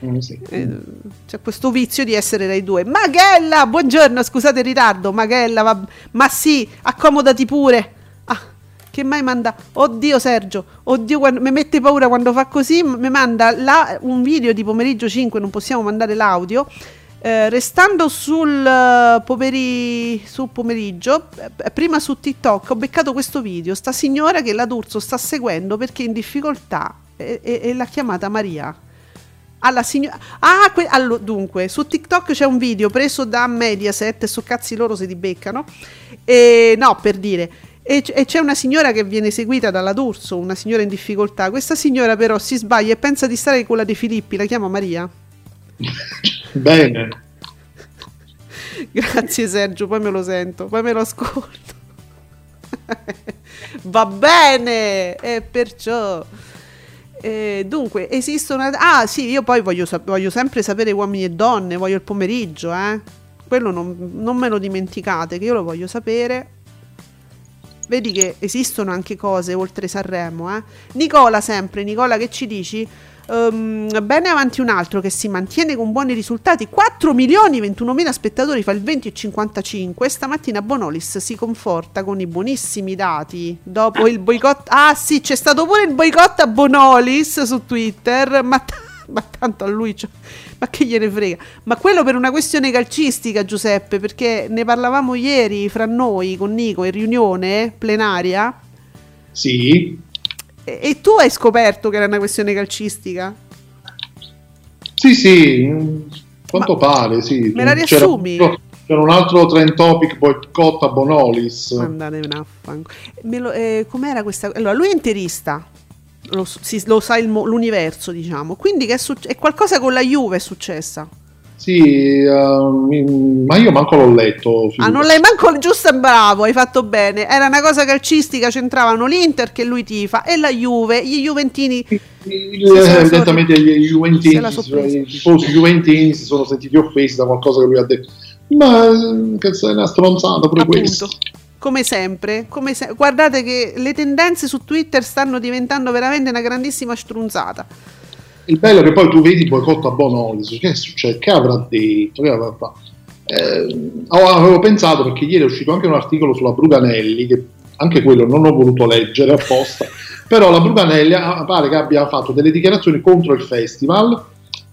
eh, sì. eh, c'è questo vizio di essere Rai due. Magella, buongiorno, scusate il ritardo. Magella, va... ma sì, accomodati pure. Ah, che mai manda, oddio Sergio, oddio, quando... mi mette paura quando fa così, mi manda la... un video di pomeriggio cinque, non possiamo mandare l'audio. Eh, restando sul, pomeri... sul pomeriggio, eh, prima su TikTok ho beccato questo video, sta signora che la D'Urso sta seguendo perché è in difficoltà e, e, e l'ha chiamata Maria. Alla signora... Ah, que... allora, dunque, su TikTok c'è un video preso da Mediaset, so cazzi loro se li beccano, e... no, per dire... E c'è una signora che viene seguita dalla D'Urso, una signora in difficoltà. Questa signora però si sbaglia e pensa di stare con la De Filippi, la chiama Maria. Bene. Grazie Sergio, poi me lo sento, poi me lo ascolto. Va bene, e perciò... Eh, dunque, esistono... Ah sì, io poi voglio, sap- voglio sempre sapere uomini e donne, voglio il pomeriggio, eh. Quello non, non me lo dimenticate, che io lo voglio sapere. Vedi che esistono anche cose oltre Sanremo, eh? Nicola, sempre Nicola, che ci dici? Um, bene, Avanti Un Altro che si mantiene con buoni risultati, quattro milioni e ventunomila spettatori, fa il venti virgola cinquantacinque. Stamattina Bonolis si conforta con i buonissimi dati dopo il boicott. Ah sì, c'è stato pure il boicott a Bonolis su Twitter, ma, t- ma tanto a lui c'è... ma che gliene frega, ma quello per una questione calcistica, Giuseppe, perché ne parlavamo ieri fra noi con Nico in riunione plenaria. Sì. E, e tu hai scoperto che era una questione calcistica? Sì, sì, quanto ma pare, sì. Me la riassumi? C'era, c'era un altro trend topic, boicott a Bonolis. Andate una fango. Me lo, eh, com'era questa? Allora, lui è interista. Lo, si, lo sa il mo, l'universo, diciamo, quindi che è, succe- è qualcosa con la Juve è successa. Sì, uh, ma io manco l'ho letto. Ah, non l'hai manco, giusto, bravo, hai fatto bene. Era una cosa calcistica, c'entravano l'Inter che lui tifa e la Juve, gli Juventini. Evidentemente gli Juventini, i Juventini si sono sentiti offesi da qualcosa che lui ha detto. Ma che è una stronzata pure questo. Come sempre, come se- guardate che le tendenze su Twitter stanno diventando veramente una grandissima strunzata. Il bello è che poi tu vedi boicott a Bonolis, che è successo? Che avrà detto? Che avrà fatto? Eh, avevo pensato, perché ieri è uscito anche un articolo sulla Bruganelli, che anche quello non ho voluto leggere apposta, però la Bruganelli pare che abbia fatto delle dichiarazioni contro il festival,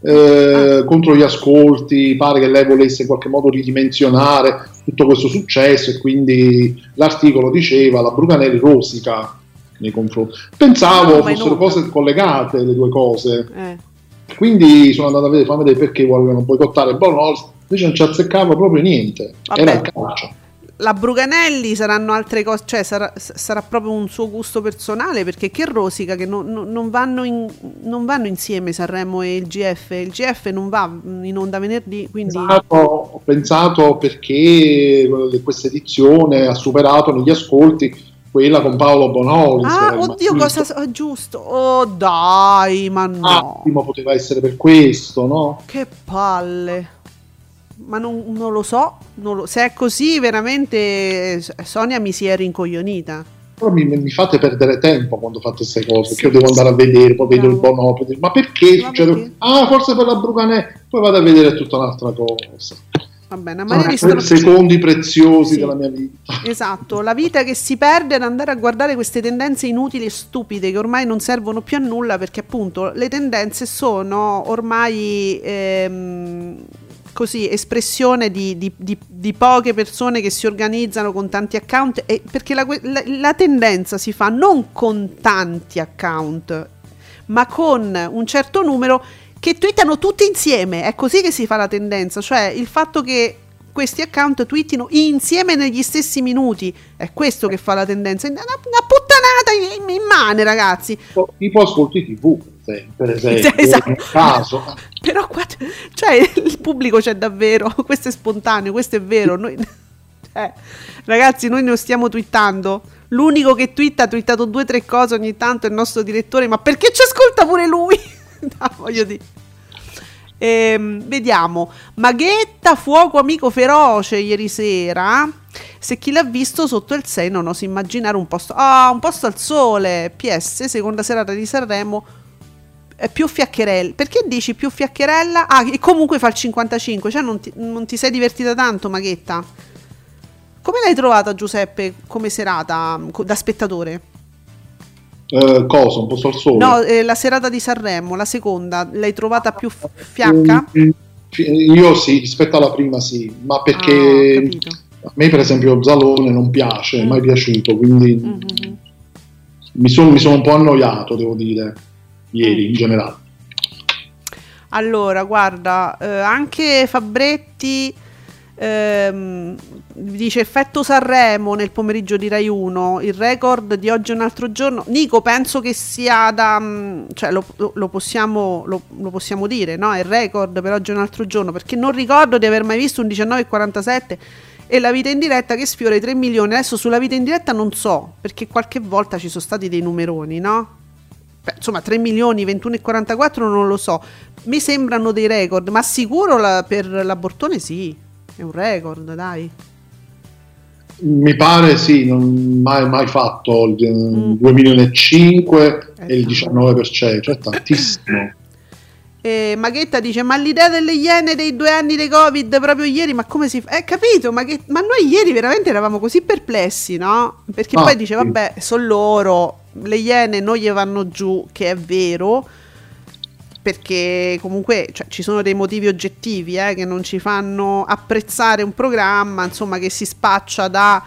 eh, ah. contro gli ascolti, pare che lei volesse in qualche modo ridimensionare tutto questo successo, e quindi l'articolo diceva la Bruganelli rosica nei confronti. Pensavo no, fossero cose collegate le due cose, eh. quindi sono andato a vedere, fammi vedere perché volevano boicottare Bonolis, invece non ci azzeccava proprio niente. Vabbè, era il calcio. La Bruganelli saranno altre cose, cioè sarà, sarà proprio un suo gusto personale, perché che rosica che non, non, non, vanno in, non vanno insieme Sanremo e il G F, il G F non va in onda venerdì, quindi... Esatto, ho pensato perché questa edizione ha superato negli ascolti quella con Paolo Bonolis. Ah, oddio, cosa oh, giusto. Oh, dai, ma no. Attimo, poteva essere per questo, no? Che palle. Ma non, non lo so, non lo, se è così veramente Sonia mi si è rincoglionita. Però mi, mi fate perdere tempo quando fate queste cose, sì, perché io devo andare a vedere, poi vedo il Bono, poi dico, ma perché ma succede? Perché? Ah, forse per la Bruganè, poi vado a vedere tutta un'altra cosa. Va bene, Maria sono secondi preziosi, sì, della mia vita. Esatto, la vita che si perde ad andare a guardare queste tendenze inutili e stupide che ormai non servono più a nulla, perché appunto le tendenze sono ormai ehm, così, espressione di, di, di, di poche persone che si organizzano con tanti account, e perché la, la, la tendenza si fa non con tanti account ma con un certo numero che twittano tutti insieme. È così che si fa la tendenza, cioè il fatto che questi account twittino insieme negli stessi minuti, è questo che fa la tendenza. Una, una puttanata in, in mano, ragazzi, tipo ascolti tv, per esempio, esatto. In caso. Però qua, cioè, il pubblico c'è davvero, questo è spontaneo, questo è vero. Noi, eh, ragazzi, noi non stiamo twittando. L'unico che twitta ha twittato due o tre cose ogni tanto è il nostro direttore, ma perché ci ascolta pure lui? No, voglio dire, ehm, vediamo. Maghetta, fuoco amico feroce ieri sera. Se chi l'ha visto sotto il sei non oso immaginare un posto. Ah, oh, un posto al sole. P S, seconda serata di Sanremo. Eh, più fiaccherella. Perché dici più fiaccherella? Ah, e comunque fa il cinquantacinque. Cioè, non ti, non ti sei divertita tanto, Maghetta? Come l'hai trovata, Giuseppe, come serata da spettatore? Eh, cosa? Un posto al sole? No, eh, la serata di Sanremo, la seconda, l'hai trovata più fiacca? Io sì, rispetto alla prima sì, ma perché ah, a me per esempio Zalone non piace, non mm. è mai piaciuto, quindi mm-hmm. mi, sono, mi sono un po' annoiato, devo dire, ieri mm. in generale. Allora, guarda, eh, anche Fabretti... Ehm, dice effetto Sanremo nel pomeriggio di Rai uno, il record di oggi è un altro giorno. Nico, penso che sia da, cioè lo, lo, possiamo, lo, lo possiamo dire, no? Il record per oggi è un altro giorno, perché non ricordo di aver mai visto un diciannove e quarantasette e la vita in diretta che sfiora i tre milioni. Adesso sulla vita in diretta non so, perché qualche volta ci sono stati dei numeroni, no? Beh, insomma, tre milioni, ventuno e quarantaquattro non lo so, mi sembrano dei record, ma sicuro la, per la Bortone sì, è un record, dai. Mi pare sì, non mai, mai fatto il mm. due milioni e cinque e il diciannove per cento, cioè tantissimo. E Maghetta dice: ma l'idea delle Iene dei due anni dei Covid proprio ieri, ma come si fa? Eh, capito, ma, che... ma noi ieri veramente eravamo così perplessi, no? Perché ah, poi dice: sì. vabbè, sono loro, le Iene non gli vanno giù, che è vero, perché comunque, cioè, ci sono dei motivi oggettivi eh, che non ci fanno apprezzare un programma, insomma, che si spaccia da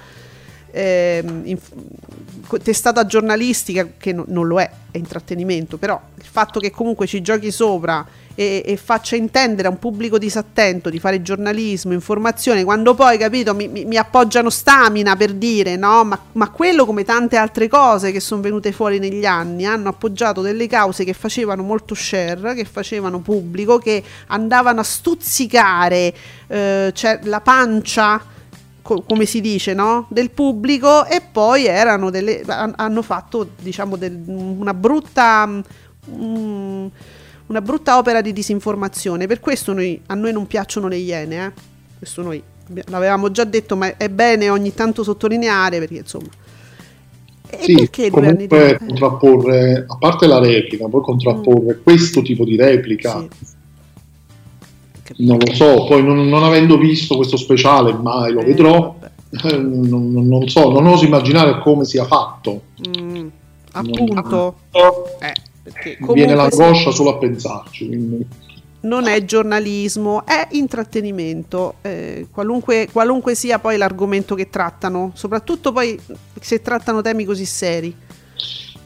eh, inf- testata giornalistica, che no, non lo è, è intrattenimento, però il fatto che comunque ci giochi sopra e, e faccia intendere a un pubblico disattento di fare giornalismo, informazione, quando poi, capito, mi, mi, mi appoggiano Stamina, per dire, no? Ma, ma quello, come tante altre cose che sono venute fuori negli anni, hanno appoggiato delle cause che facevano molto share, che facevano pubblico, che andavano a stuzzicare eh, cioè, la pancia, co- come si dice, no? Del pubblico, e poi erano delle, hanno fatto, diciamo, del, una brutta... Um, una brutta opera di disinformazione. Per questo noi, a noi non piacciono le Iene, eh? Questo noi l'avevamo già detto, ma è bene ogni tanto sottolineare, perché insomma, e sì, perché comunque due anni di... contrapporre, a parte la replica, poi contrapporre mm. questo tipo di replica, sì. non lo so, poi non, non avendo visto questo speciale, mai lo eh, vedrò, eh, non, non so, non oso immaginare come sia fatto, mm. appunto non... eh perché viene l'angoscia solo a pensarci, quindi. Non è giornalismo, è intrattenimento, eh, qualunque, qualunque sia poi l'argomento che trattano, soprattutto poi se trattano temi così seri.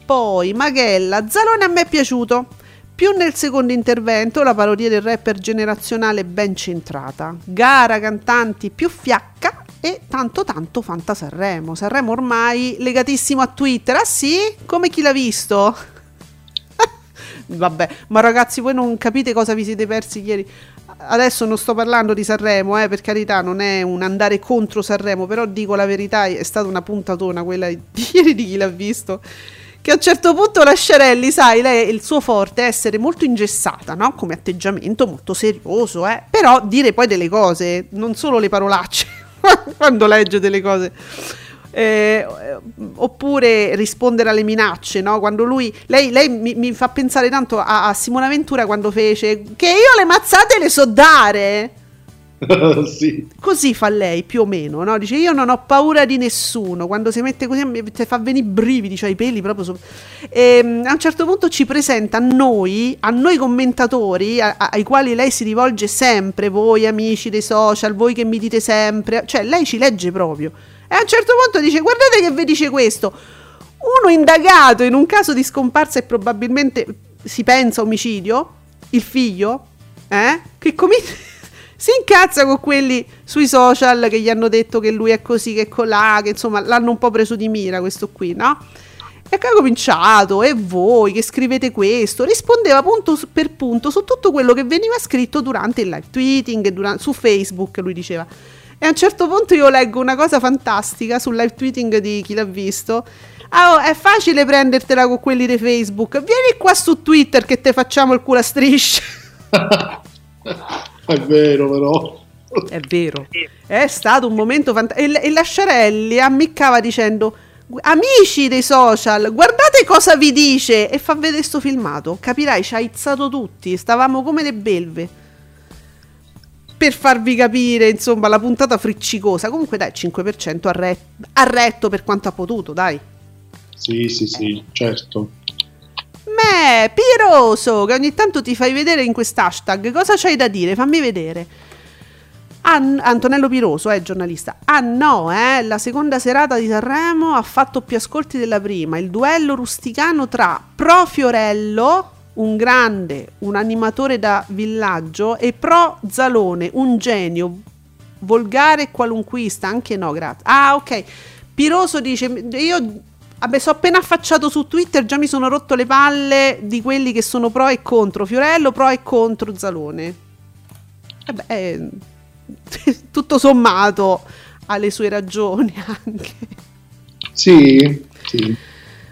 Poi Magella: Zalone a me è piaciuto, più nel secondo intervento, la parodia del rapper generazionale ben centrata, gara cantanti più fiacca e tanto tanto Fanta Sanremo. Sanremo ormai legatissimo a Twitter, ah sì? Come Chi l'ha visto? Vabbè, ma ragazzi, voi non capite cosa vi siete persi ieri. Adesso non sto parlando di Sanremo, eh, per carità, non è un andare contro Sanremo, però dico la verità, è stata una puntatona quella di ieri di Chi l'ha visto, che a un certo punto la Sciarelli, sai, lei, il suo forte è essere molto ingessata, no? Come atteggiamento molto serioso, eh? Però dire poi delle cose, non solo le parolacce, quando legge delle cose... Eh, oppure rispondere alle minacce, no? Quando lui, lei, lei mi, mi fa pensare tanto a, a Simona Ventura, quando fece che io le mazzate le so dare, Sì. Così fa lei più o meno, no? Dice: io non ho paura di nessuno. Quando si mette così mi fa venire i brividi, cioè i peli proprio so... e, a un certo punto ci presenta a noi, a noi commentatori, a, a, ai quali lei si rivolge sempre, voi amici dei social, voi che mi dite sempre, cioè lei ci legge proprio. E a un certo punto dice: guardate che vi dice questo, uno indagato in un caso di scomparsa e probabilmente si pensa omicidio, il figlio, eh? Che comincia... si incazza con quelli sui social che gli hanno detto che lui è così, che colà, che insomma l'hanno un po' preso di mira questo qui, no? E che ha cominciato, e voi che scrivete questo, rispondeva punto per punto su tutto quello che veniva scritto durante il live tweeting, durante, su Facebook lui diceva. E a un certo punto io leggo una cosa fantastica sul live tweeting di Chi l'ha visto. Ah, è facile prendertela con quelli di Facebook, vieni qua su Twitter che te facciamo il culo a strisce. È vero, però è vero, è stato un momento fantastico. E Lasciarelli ammiccava dicendo: amici dei social, guardate cosa vi dice, e fa vedere sto filmato, capirai, ci ha izzato tutti, stavamo come le belve, per farvi capire insomma la puntata friccicosa. Comunque dai, cinque per cento ha arre- retto per quanto ha potuto, dai. Sì, sì, sì, certo. Meh, Piroso, che ogni tanto ti fai vedere in quest'hashtag, cosa c'hai da dire? Fammi vedere. An- Antonello Piroso è eh, giornalista. Ah no, eh, la seconda serata di Sanremo ha fatto più ascolti della prima. Il duello rusticano tra pro Fiorello, un grande, un animatore da villaggio, e pro Zalone, un genio, volgare qualunquista. Anche no, grazie. Ah, ok. Piroso dice: io... vabbè, sono appena affacciato su Twitter, già mi sono rotto le palle di quelli che sono pro e contro Fiorello, pro e contro Zalone. E beh, eh, tutto sommato ha le sue ragioni anche. Sì, sì.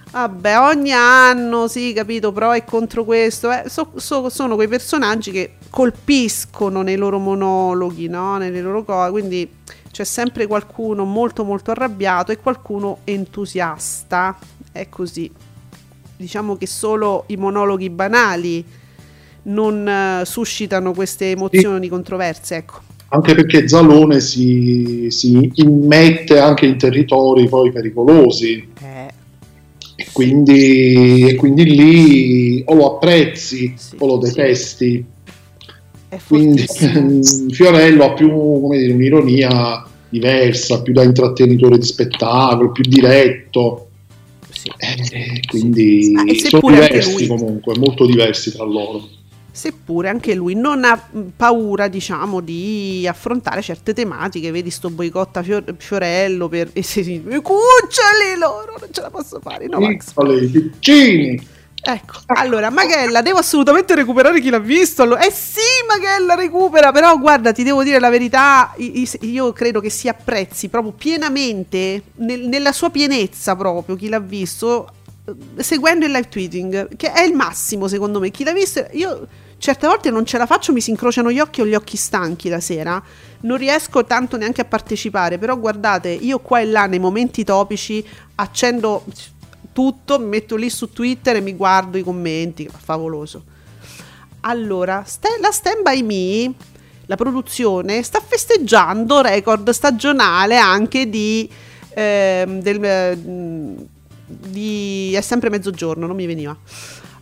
Vabbè, ogni anno, sì, capito, pro e contro questo. Eh, so, so, sono quei personaggi che colpiscono nei loro monologhi, no? Nelle loro cose, quindi... c'è sempre qualcuno molto molto arrabbiato e qualcuno entusiasta, è così. Diciamo che solo i monologhi banali non uh, suscitano queste emozioni e controverse, ecco. Anche perché Zalone si, si immette anche in territori poi pericolosi, eh. e, quindi, e quindi lì o lo apprezzi, sì, o lo detesti. Sì. Quindi Fiorello ha più, come dire, un'ironia diversa, più da intrattenitore di spettacolo, più diretto, sì, eh, quindi sì. Sono diversi comunque, molto diversi tra loro. Seppure anche lui non ha paura, diciamo, di affrontare certe tematiche. Vedi sto boicotta Fior- Fiorello per e si dice: cucciali loro, non ce la posso fare, no Max? Piccoli, piccini. Ecco, allora Magella, devo assolutamente recuperare Chi l'ha visto. Allora, eh sì, Magella recupera, però guarda, ti devo dire la verità, io credo che si apprezzi proprio pienamente, nel, nella sua pienezza proprio, Chi l'ha visto, seguendo il live tweeting, che è il massimo secondo me. Chi l'ha visto, io certe volte non ce la faccio, mi si incrociano gli occhi, o gli occhi stanchi la sera, non riesco tanto neanche a partecipare, però guardate, io qua e là nei momenti topici accendo... tutto, mi metto lì su Twitter e mi guardo i commenti, favoloso. Allora, st- la Stand By Me, la produzione, sta festeggiando record stagionale anche di, eh, del, eh, di è sempre mezzogiorno, non mi veniva.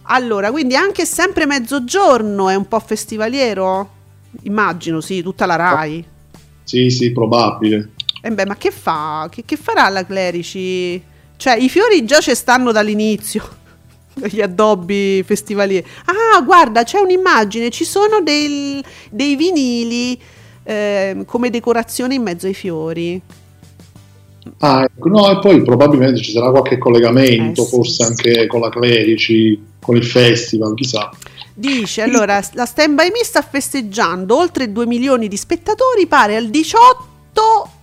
Allora, quindi anche sempre mezzogiorno è un po' festivaliero? Immagino, sì, tutta la Rai. Sì, sì, probabile. E beh, ma che fa? Che, che farà la Clerici? Cioè, i fiori già ci stanno dall'inizio, gli addobbi festivalieri. Ah, guarda, c'è un'immagine, ci sono del, dei vinili eh, come decorazione in mezzo ai fiori. Ah, no, e poi probabilmente ci sarà qualche collegamento, eh, sì, forse sì, anche sì, con la Clerici, con il festival, chissà. Dice, allora, la Stand By Me sta festeggiando oltre due milioni di spettatori, pari al diciotto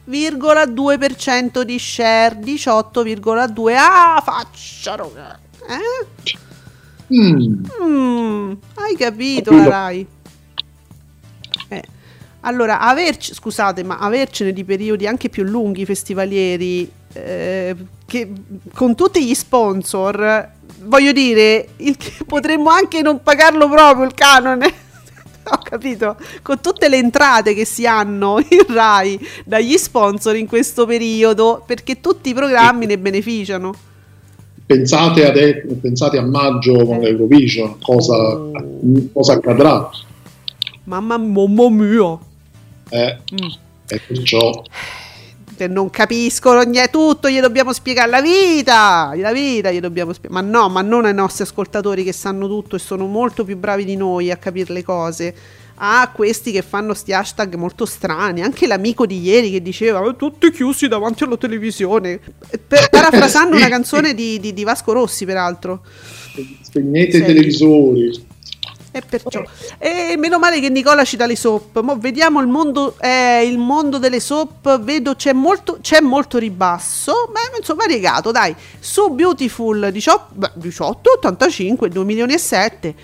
virgola due per cento di share, diciotto virgola due. Ah, faccia roga, eh? mm. Mm, hai capito la Rai, eh. Allora averci, scusate, ma avercene di periodi anche più lunghi festivalieri, eh, che con tutti gli sponsor, voglio dire, il che potremmo anche non pagarlo proprio il canone ho capito, con tutte le entrate che si hanno in Rai dagli sponsor in questo periodo, perché tutti i programmi ne beneficiano. Pensate a, de- pensate a maggio con l'Eurovision, cosa, oh. cosa accadrà? Mamma mia! Eh, mm. E perciò... non capiscono niente, tutto gli dobbiamo spiegare, la vita, la vita gli dobbiamo spiegare, ma no, ma non ai nostri ascoltatori che sanno tutto e sono molto più bravi di noi a capire le cose, a questi che fanno sti hashtag molto strani, anche l'amico di ieri che diceva tutti chiusi davanti alla televisione, per, parafrasando una canzone di, di, di Vasco Rossi peraltro, spegnete i televisori. E perciò, e meno male che Nicola ci dà le soap. Mo vediamo il mondo, eh, il mondo delle soap. Vedo c'è molto, c'è molto ribasso, ma insomma variegato, dai. Su Beautiful diciotto, ottantacinque, due milioni e sette.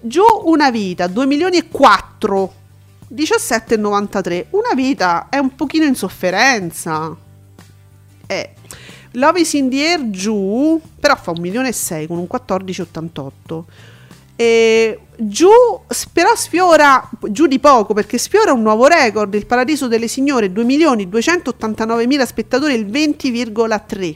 Giù Una vita due milioni e quattro, diciassette e novantatré. Una vita è un pochino in sofferenza. Eh, Love is in the air giù, però fa un milione e sei con un quattordici e ottantotto. E giù però sfiora, giù di poco perché sfiora un nuovo record, Il paradiso delle signore, due milioni duecentottantanovemila spettatori, il venti virgola tre.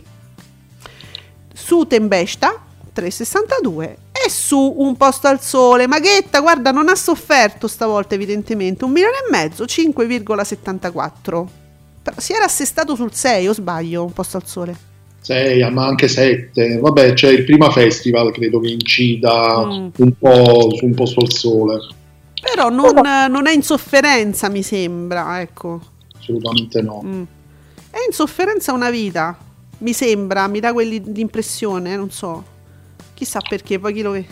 Su Tempesta tre virgola sessantadue e su Un posto al sole, Maghetta, guarda, non ha sofferto stavolta evidentemente, un milione e mezzo, cinque virgola settantaquattro. Però si era assestato sul sei, o sbaglio, Un posto al sole? sei, ma anche sette, vabbè, c'è cioè il prima festival, credo che incida mm. un po' su Un posto al sole, però non, non è in sofferenza, mi sembra, ecco, assolutamente no. mm. È in sofferenza Una vita, mi sembra, mi dà quell'impressione, non so, chissà perché, poi chi lo eh?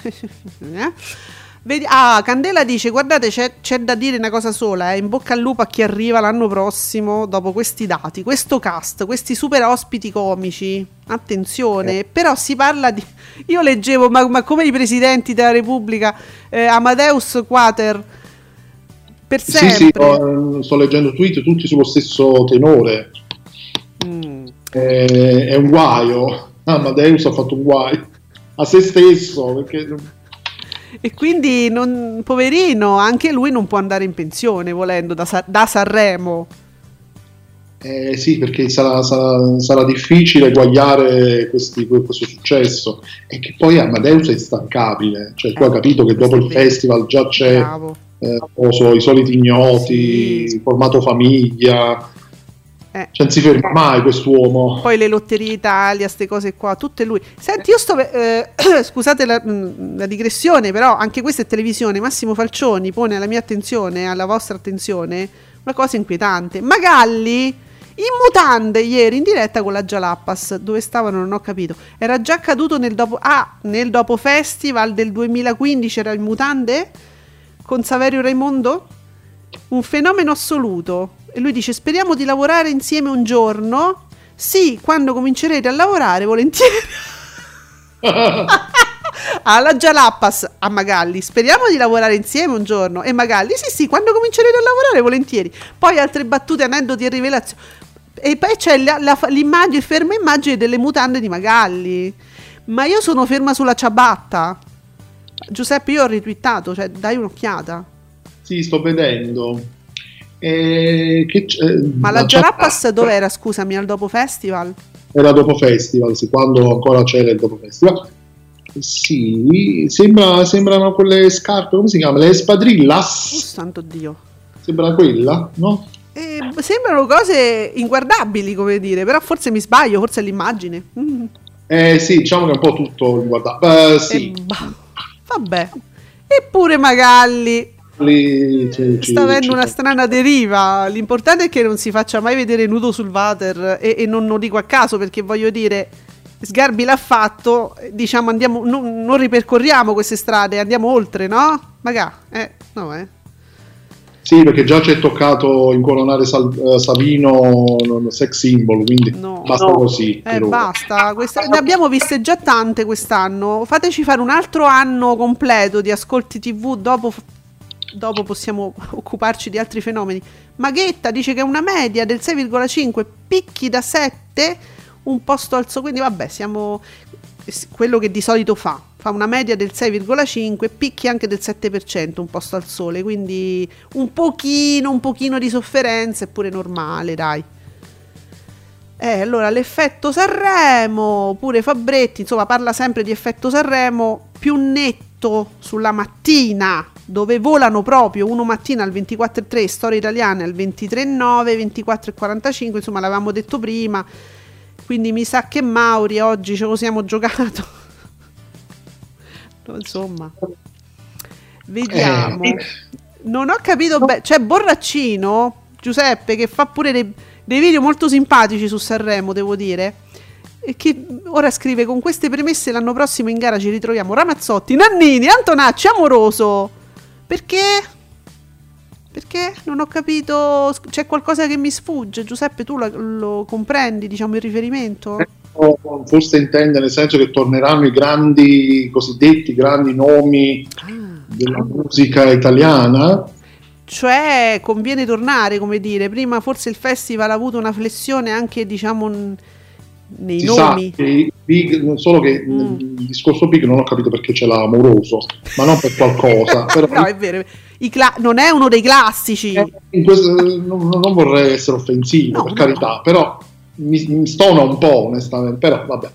Vedi... ah, Candela dice guardate c'è, c'è da dire una cosa sola, eh. In bocca al lupo a chi arriva l'anno prossimo dopo questi dati, questo cast, questi super ospiti comici, attenzione, eh. Però si parla di, io leggevo ma, ma come i presidenti della Repubblica, eh, Amadeus Quater per sempre. Sì, sì, no, sto leggendo tweet tutti sullo stesso tenore. mm. eh, è un guaio, Amadeus ha fatto un guaio a se stesso perché... E quindi, non, poverino, anche lui non può andare in pensione volendo da, Sa- da Sanremo. Eh sì, perché sarà, sarà, sarà difficile guagliare questi, questo successo. E che poi Amadeus è instancabile, cioè eh, tu hai capito che dopo il festival già c'è eh, so, I soliti ignoti, sì. Formato famiglia, eh. cioè non si ferma mai quest'uomo. Poi le lotterie Italia, queste cose qua, tutte lui. Senti, io sto eh, scusate la, la digressione, però anche questa è televisione. Massimo Falcioni pone alla mia attenzione, alla vostra attenzione, una cosa inquietante. Magalli in mutande ieri in diretta con la Jalapas, dove stavano non ho capito. Era già accaduto nel dopo ah, nel dopo festival del duemilaquindici, era in mutande con Saverio Raimondo? Un fenomeno assoluto. E lui dice speriamo di lavorare insieme un giorno. Sì, quando comincerete a lavorare volentieri. Alla Jalapas, a Magalli, speriamo di lavorare insieme un giorno. E Magalli sì sì, quando comincerete a lavorare volentieri. Poi altre battute, aneddoti e rivelazioni. E poi c'è la, la, l'immagine, ferma immagine delle mutande di Magalli. Ma io sono ferma sulla ciabatta, Giuseppe, io ho ritwittato, cioè dai un'occhiata. Sì, sto vedendo. Eh, che ma la, la Jalapas dov'era, scusami, al dopo festival? Era dopo festival, sì, quando ancora c'era il dopo festival. Sì, sembra, sembrano quelle scarpe, come si chiama? Le espadrillas. Oh, santo Dio. Sembra quella, no? Eh, sembrano cose inguardabili, come dire, però forse mi sbaglio, forse è l'immagine. Mm. Eh sì, diciamo che è un po' tutto inguardabile. Eh, sì. Eh, vabbè. Eppure Magalli Lì, c'è, sta avendo una strana deriva. L'importante è che non si faccia mai vedere nudo sul water, e, e non lo dico a caso perché voglio dire Sgarbi l'ha fatto, diciamo andiamo, non, non ripercorriamo queste strade, andiamo oltre, no? Magari eh, no eh. Sì, perché già ci è toccato incolonare Sal, uh, Savino sex symbol, quindi no, basta no. così eh, basta, questa, ne abbiamo viste già tante quest'anno, fateci fare un altro anno completo di ascolti tv, dopo dopo possiamo occuparci di altri fenomeni. Maghetta dice che è una media del sei virgola cinque, picchi da sette, Un posto al sole, quindi vabbè, siamo quello che di solito fa, fa una media del sei virgola cinque, picchi anche del sette per cento Un posto al sole, quindi un pochino, un pochino di sofferenza, è pure normale, dai. Eh, allora l'effetto Sanremo, pure Fabretti, insomma, parla sempre di effetto Sanremo, più netto sulla mattina, dove volano proprio uno mattina al ventiquattro e tre, storie italiane al ventitré e nove, ventiquattro e quarantacinque, insomma l'avevamo detto prima, quindi mi sa che Mauri oggi ce lo siamo giocato. No, insomma, vediamo. Non ho capito bene, c'è Borraccino, Giuseppe, che fa pure dei... dei video molto simpatici su Sanremo, devo dire, e che ora scrive: con queste premesse l'anno prossimo in gara ci ritroviamo Ramazzotti, Nannini, Antonacci, Amoroso. Perché? Perché? Non ho capito, c'è qualcosa che mi sfugge. Giuseppe, tu lo, lo comprendi, diciamo, il riferimento? Forse intende nel senso che torneranno i grandi, i cosiddetti grandi nomi ah. della musica italiana. Cioè conviene tornare, come dire, prima forse il festival ha avuto una flessione anche, diciamo, nei si nomi. Sa, big, non solo che mm. il discorso big non ho capito perché ce l'ha Amoroso, ma non per qualcosa. Però no, è vero, I cla- non è uno dei classici. In questo, non, non vorrei essere offensivo, no, per no. carità, però mi, mi stona un po', onestamente, però vabbè.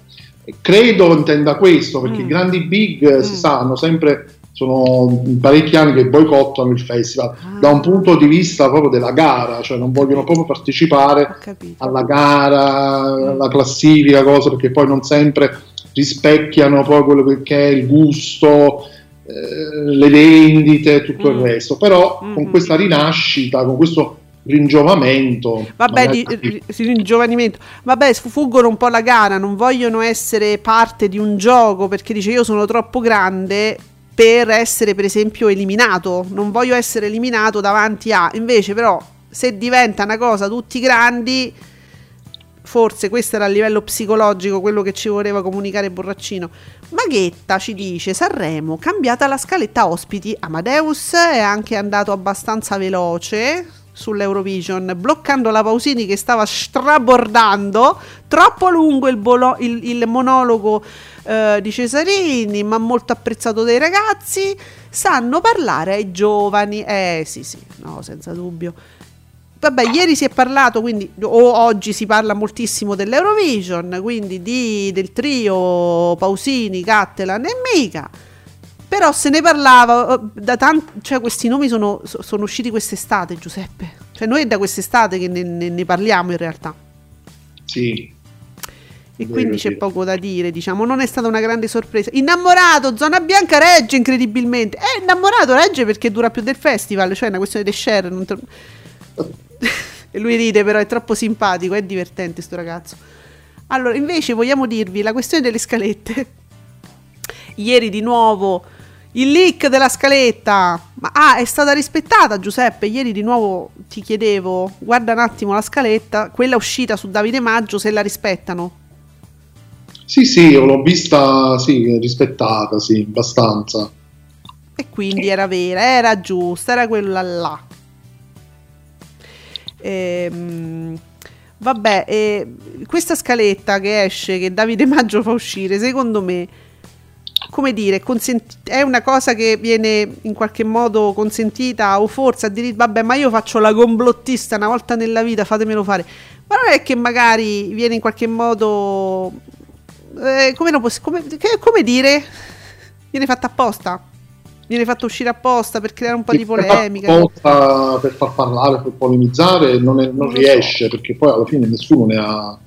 Credo intenda questo, perché mm. i grandi big mm. si sanno sempre... sono parecchi anni che boicottano il festival ah. da un punto di vista proprio della gara, cioè non vogliono proprio partecipare alla gara, mm. alla classifica, cosa, perché poi non sempre rispecchiano poi quello che è il gusto, eh, le vendite e tutto mm. il resto, però mm-hmm. con questa rinascita, con questo ringiovamento, vabbè, di, r- ringiovanimento, vabbè, sfuggono un po' la gara, non vogliono essere parte di un gioco, perché dice io sono troppo grande per essere, per esempio, eliminato, non voglio essere eliminato davanti a, invece però se diventa una cosa tutti grandi, forse questo era a livello psicologico quello che ci voleva comunicare Borraccino. Maghetta ci dice: Sanremo, cambiata la scaletta ospiti, Amadeus è anche andato abbastanza veloce sull'Eurovision, bloccando la Pausini che stava strabordando, troppo lungo il, bolo- il, il monologo eh, di Cesarini, ma molto apprezzato dai ragazzi, sanno parlare ai giovani, eh sì sì, no, senza dubbio. Vabbè, ieri si è parlato, quindi, o oggi si parla moltissimo dell'Eurovision, quindi di, del trio Pausini, Cattelan e Mica. Però se ne parlava da tanti, cioè questi nomi sono, sono usciti quest'estate, Giuseppe. Cioè noi è da quest'estate che ne, ne, ne parliamo in realtà. Sì. E quindi c'è poco da dire, diciamo, non è stata una grande sorpresa. Innamorato, zona bianca, regge incredibilmente. È innamorato, regge perché dura più del festival, cioè è una questione di share. Non te... E lui ride, però è troppo simpatico, è divertente sto ragazzo. Allora, invece vogliamo dirvi la questione delle scalette. Ieri di nuovo... il leak della scaletta, ma ah, è stata rispettata, Giuseppe. Ieri di nuovo ti chiedevo, guarda un attimo la scaletta, quella uscita su Davide Maggio, se la rispettano. Sì, sì, l'ho vista, sì, rispettata, sì, abbastanza. E quindi era vera, era giusta, era quella là. Ehm... Vabbè, eh, questa scaletta che esce, che Davide Maggio fa uscire, secondo me... come dire, consent- è una cosa che viene in qualche modo consentita, o forse a dire vabbè, ma io faccio la complottista una volta nella vita, fatemelo fare, ma non è che magari viene in qualche modo eh, come, posso, come, che, come dire, viene fatta apposta, viene fatta uscire apposta per creare un po' di polemica, apposta per far parlare, per polemizzare, non, è, non riesce, perché poi alla fine nessuno ne ha,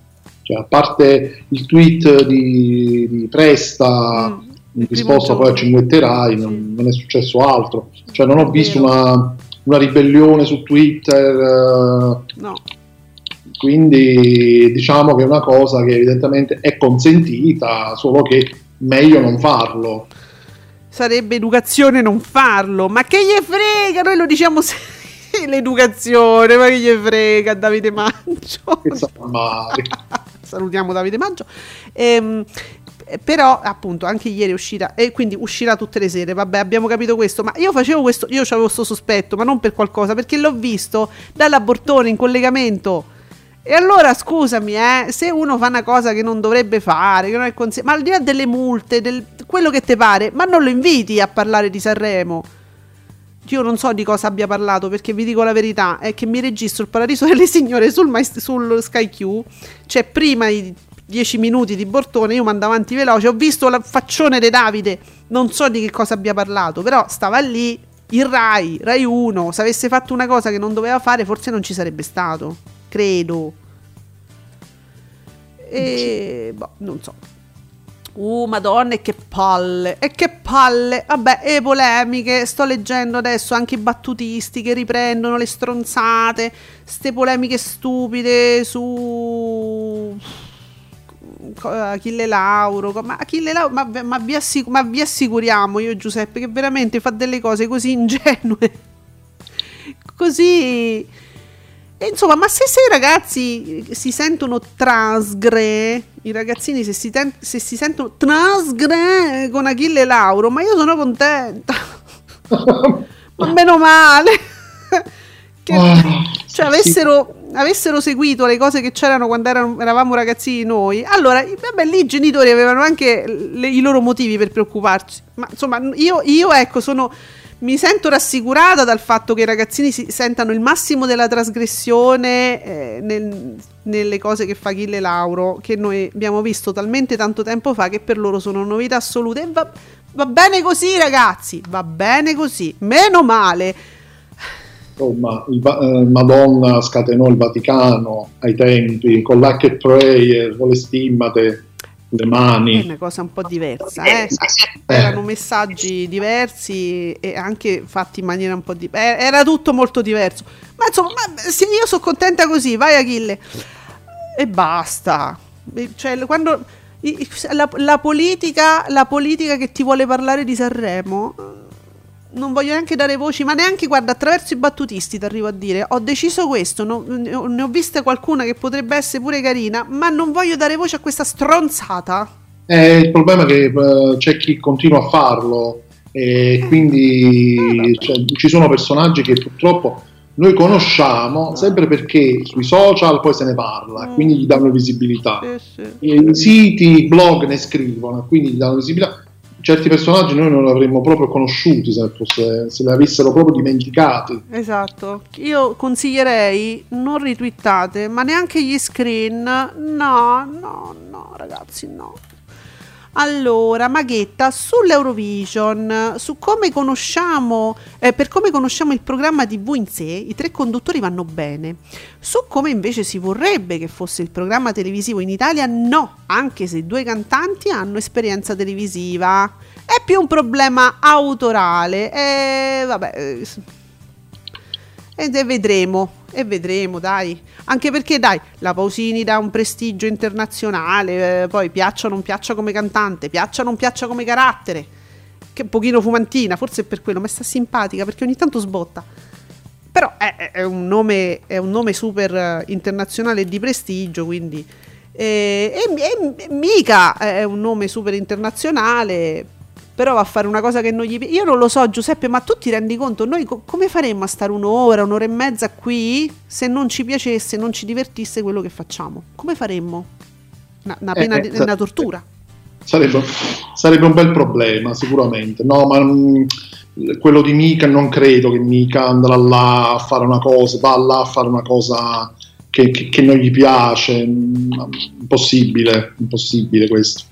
cioè, a parte il tweet di, di Presta mm. in risposta poi a Cinguetterai, sì. non, non è successo altro, cioè non ho visto una, una ribellione su Twitter, no. Quindi diciamo che è una cosa che evidentemente è consentita, solo che meglio non farlo, sarebbe educazione non farlo, ma che gli frega, noi lo diciamo sempre, l'educazione, ma che gli frega Davide Maggio, che sa male. Salutiamo Davide Maggio. ehm Però appunto anche ieri è uscita, e quindi uscirà tutte le sere, vabbè, abbiamo capito questo, ma io facevo questo, io avevo questo sospetto, ma non per qualcosa, perché l'ho visto dalla Bortone in collegamento, e allora scusami eh, se uno fa una cosa che non dovrebbe fare, che non è conse- ma al di là delle multe, del, quello che te pare, ma non lo inviti a parlare di Sanremo. Io non so di cosa abbia parlato, perché vi dico la verità, è che mi registro Il paradiso delle signore sul, maest- sul Sky Q, cioè prima i dieci minuti di Bortone io mando avanti veloce, ho visto la faccione di Davide, non so di che cosa abbia parlato, però stava lì il Rai, Rai uno, se avesse fatto una cosa che non doveva fare forse non ci sarebbe stato, credo, e boh, non so. Uh, madonna, e che palle, e che palle, vabbè, e polemiche, sto leggendo adesso anche i battutisti che riprendono le stronzate, ste polemiche stupide su Achille Lauro, ma Achille Lauro, ma, ma, vi assicur- ma vi assicuriamo io e Giuseppe che veramente fa delle cose così ingenue, così, e insomma, ma se, se i ragazzi si sentono transgre, i ragazzini se si, ten- se si sentono transgre con Achille Lauro, ma io sono contenta, ma meno male che cioè, avessero, avessero seguito le cose che c'erano quando erano, eravamo ragazzini noi. Allora, vabbè, lì i genitori avevano anche le, i loro motivi per preoccuparsi, ma insomma io, io ecco sono... mi sento rassicurata dal fatto che i ragazzini si sentano il massimo della trasgressione eh, nel, nelle cose che fa Achille Lauro, che noi abbiamo visto talmente tanto tempo fa che per loro sono novità assolute, e va, va bene così ragazzi, va bene così, meno male. Oh, ma il, eh, Madonna scatenò il Vaticano ai tempi con l'hack e prayer, con le stimmate, le mani, è una cosa un po' diversa, eh? Erano messaggi diversi e anche fatti in maniera un po' diversa, era tutto molto diverso, ma insomma, ma io sono contenta così, vai Achille e basta, cioè quando la, la politica la politica che ti vuole parlare di Sanremo non voglio neanche dare voci, ma neanche, guarda, attraverso i battutisti ti arrivo a dire ho deciso questo, no, ne ho vista qualcuna che potrebbe essere pure carina, ma non voglio dare voce a questa stronzata. Eh, il problema è che uh, c'è chi continua a farlo e eh, quindi eh, cioè, ci sono personaggi che purtroppo noi conosciamo sempre perché sui social poi se ne parla, mm. quindi gli danno visibilità, eh, sì. I siti, i blog ne scrivono, quindi gli danno visibilità. Certi personaggi noi non li avremmo proprio conosciuti se, fosse, se li avessero proprio dimenticati. Esatto, io consiglierei non ritwittate, ma neanche gli screen, no, no, no ragazzi, no. Allora, Maghetta sull'Eurovision, su come conosciamo, eh, per come conosciamo il programma tivù in sé, i tre conduttori vanno bene. Su come invece si vorrebbe che fosse il programma televisivo in Italia, no, anche se i due cantanti hanno esperienza televisiva. È più un problema autorale, e vabbè, e vedremo. E vedremo, dai, anche perché dai, la Pausini dà un prestigio internazionale, eh, poi piaccia o non piaccia come cantante, piaccia o non piaccia come carattere, che è un pochino fumantina, forse è per quello, ma sta simpatica perché ogni tanto sbotta, però è, è, un, nome, è un nome super internazionale di prestigio, quindi eh, e, e mica è un nome super internazionale, però va a fare una cosa che non gli piace. Io non lo so Giuseppe, ma tu ti rendi conto noi co- come faremmo a stare un'ora, un'ora e mezza qui se non ci piacesse, non ci divertisse quello che facciamo? Come faremmo? Una, una pena, eh, di, una tortura. Sarebbe, sarebbe un bel problema sicuramente. No, ma mh, quello di Mica non credo che Mica andrà là a fare una cosa, va là a fare una cosa che, che, che non gli piace. Mh, impossibile, impossibile questo.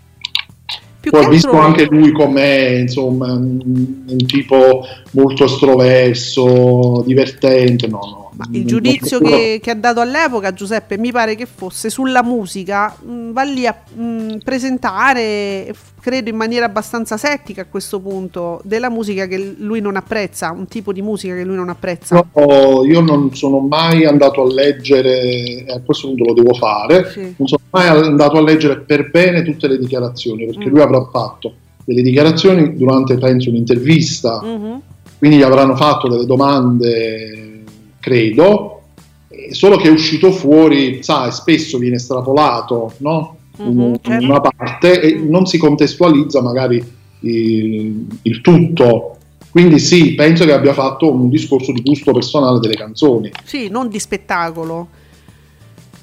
Poi ho visto anche lui com'è, insomma, un tipo molto estroverso, divertente, no, no. Ma il giudizio non... che, che ha dato all'epoca Giuseppe mi pare che fosse sulla musica, mh, va lì a mh, presentare, credo in maniera abbastanza settica a questo punto, della musica che lui non apprezza, un tipo di musica che lui non apprezza. No, io non sono mai andato a leggere, a questo punto lo devo fare, sì. Non sono mai andato a leggere per bene tutte le dichiarazioni, perché mm. lui avrà fatto delle dichiarazioni durante, penso, un'intervista, mm-hmm. quindi gli avranno fatto delle domande... credo, solo che è uscito fuori, sai, spesso viene estrapolato, no? Mm-hmm, certo. Una parte e non si contestualizza magari il, il tutto, quindi sì, penso che abbia fatto un discorso di gusto personale delle canzoni. Sì, non di spettacolo.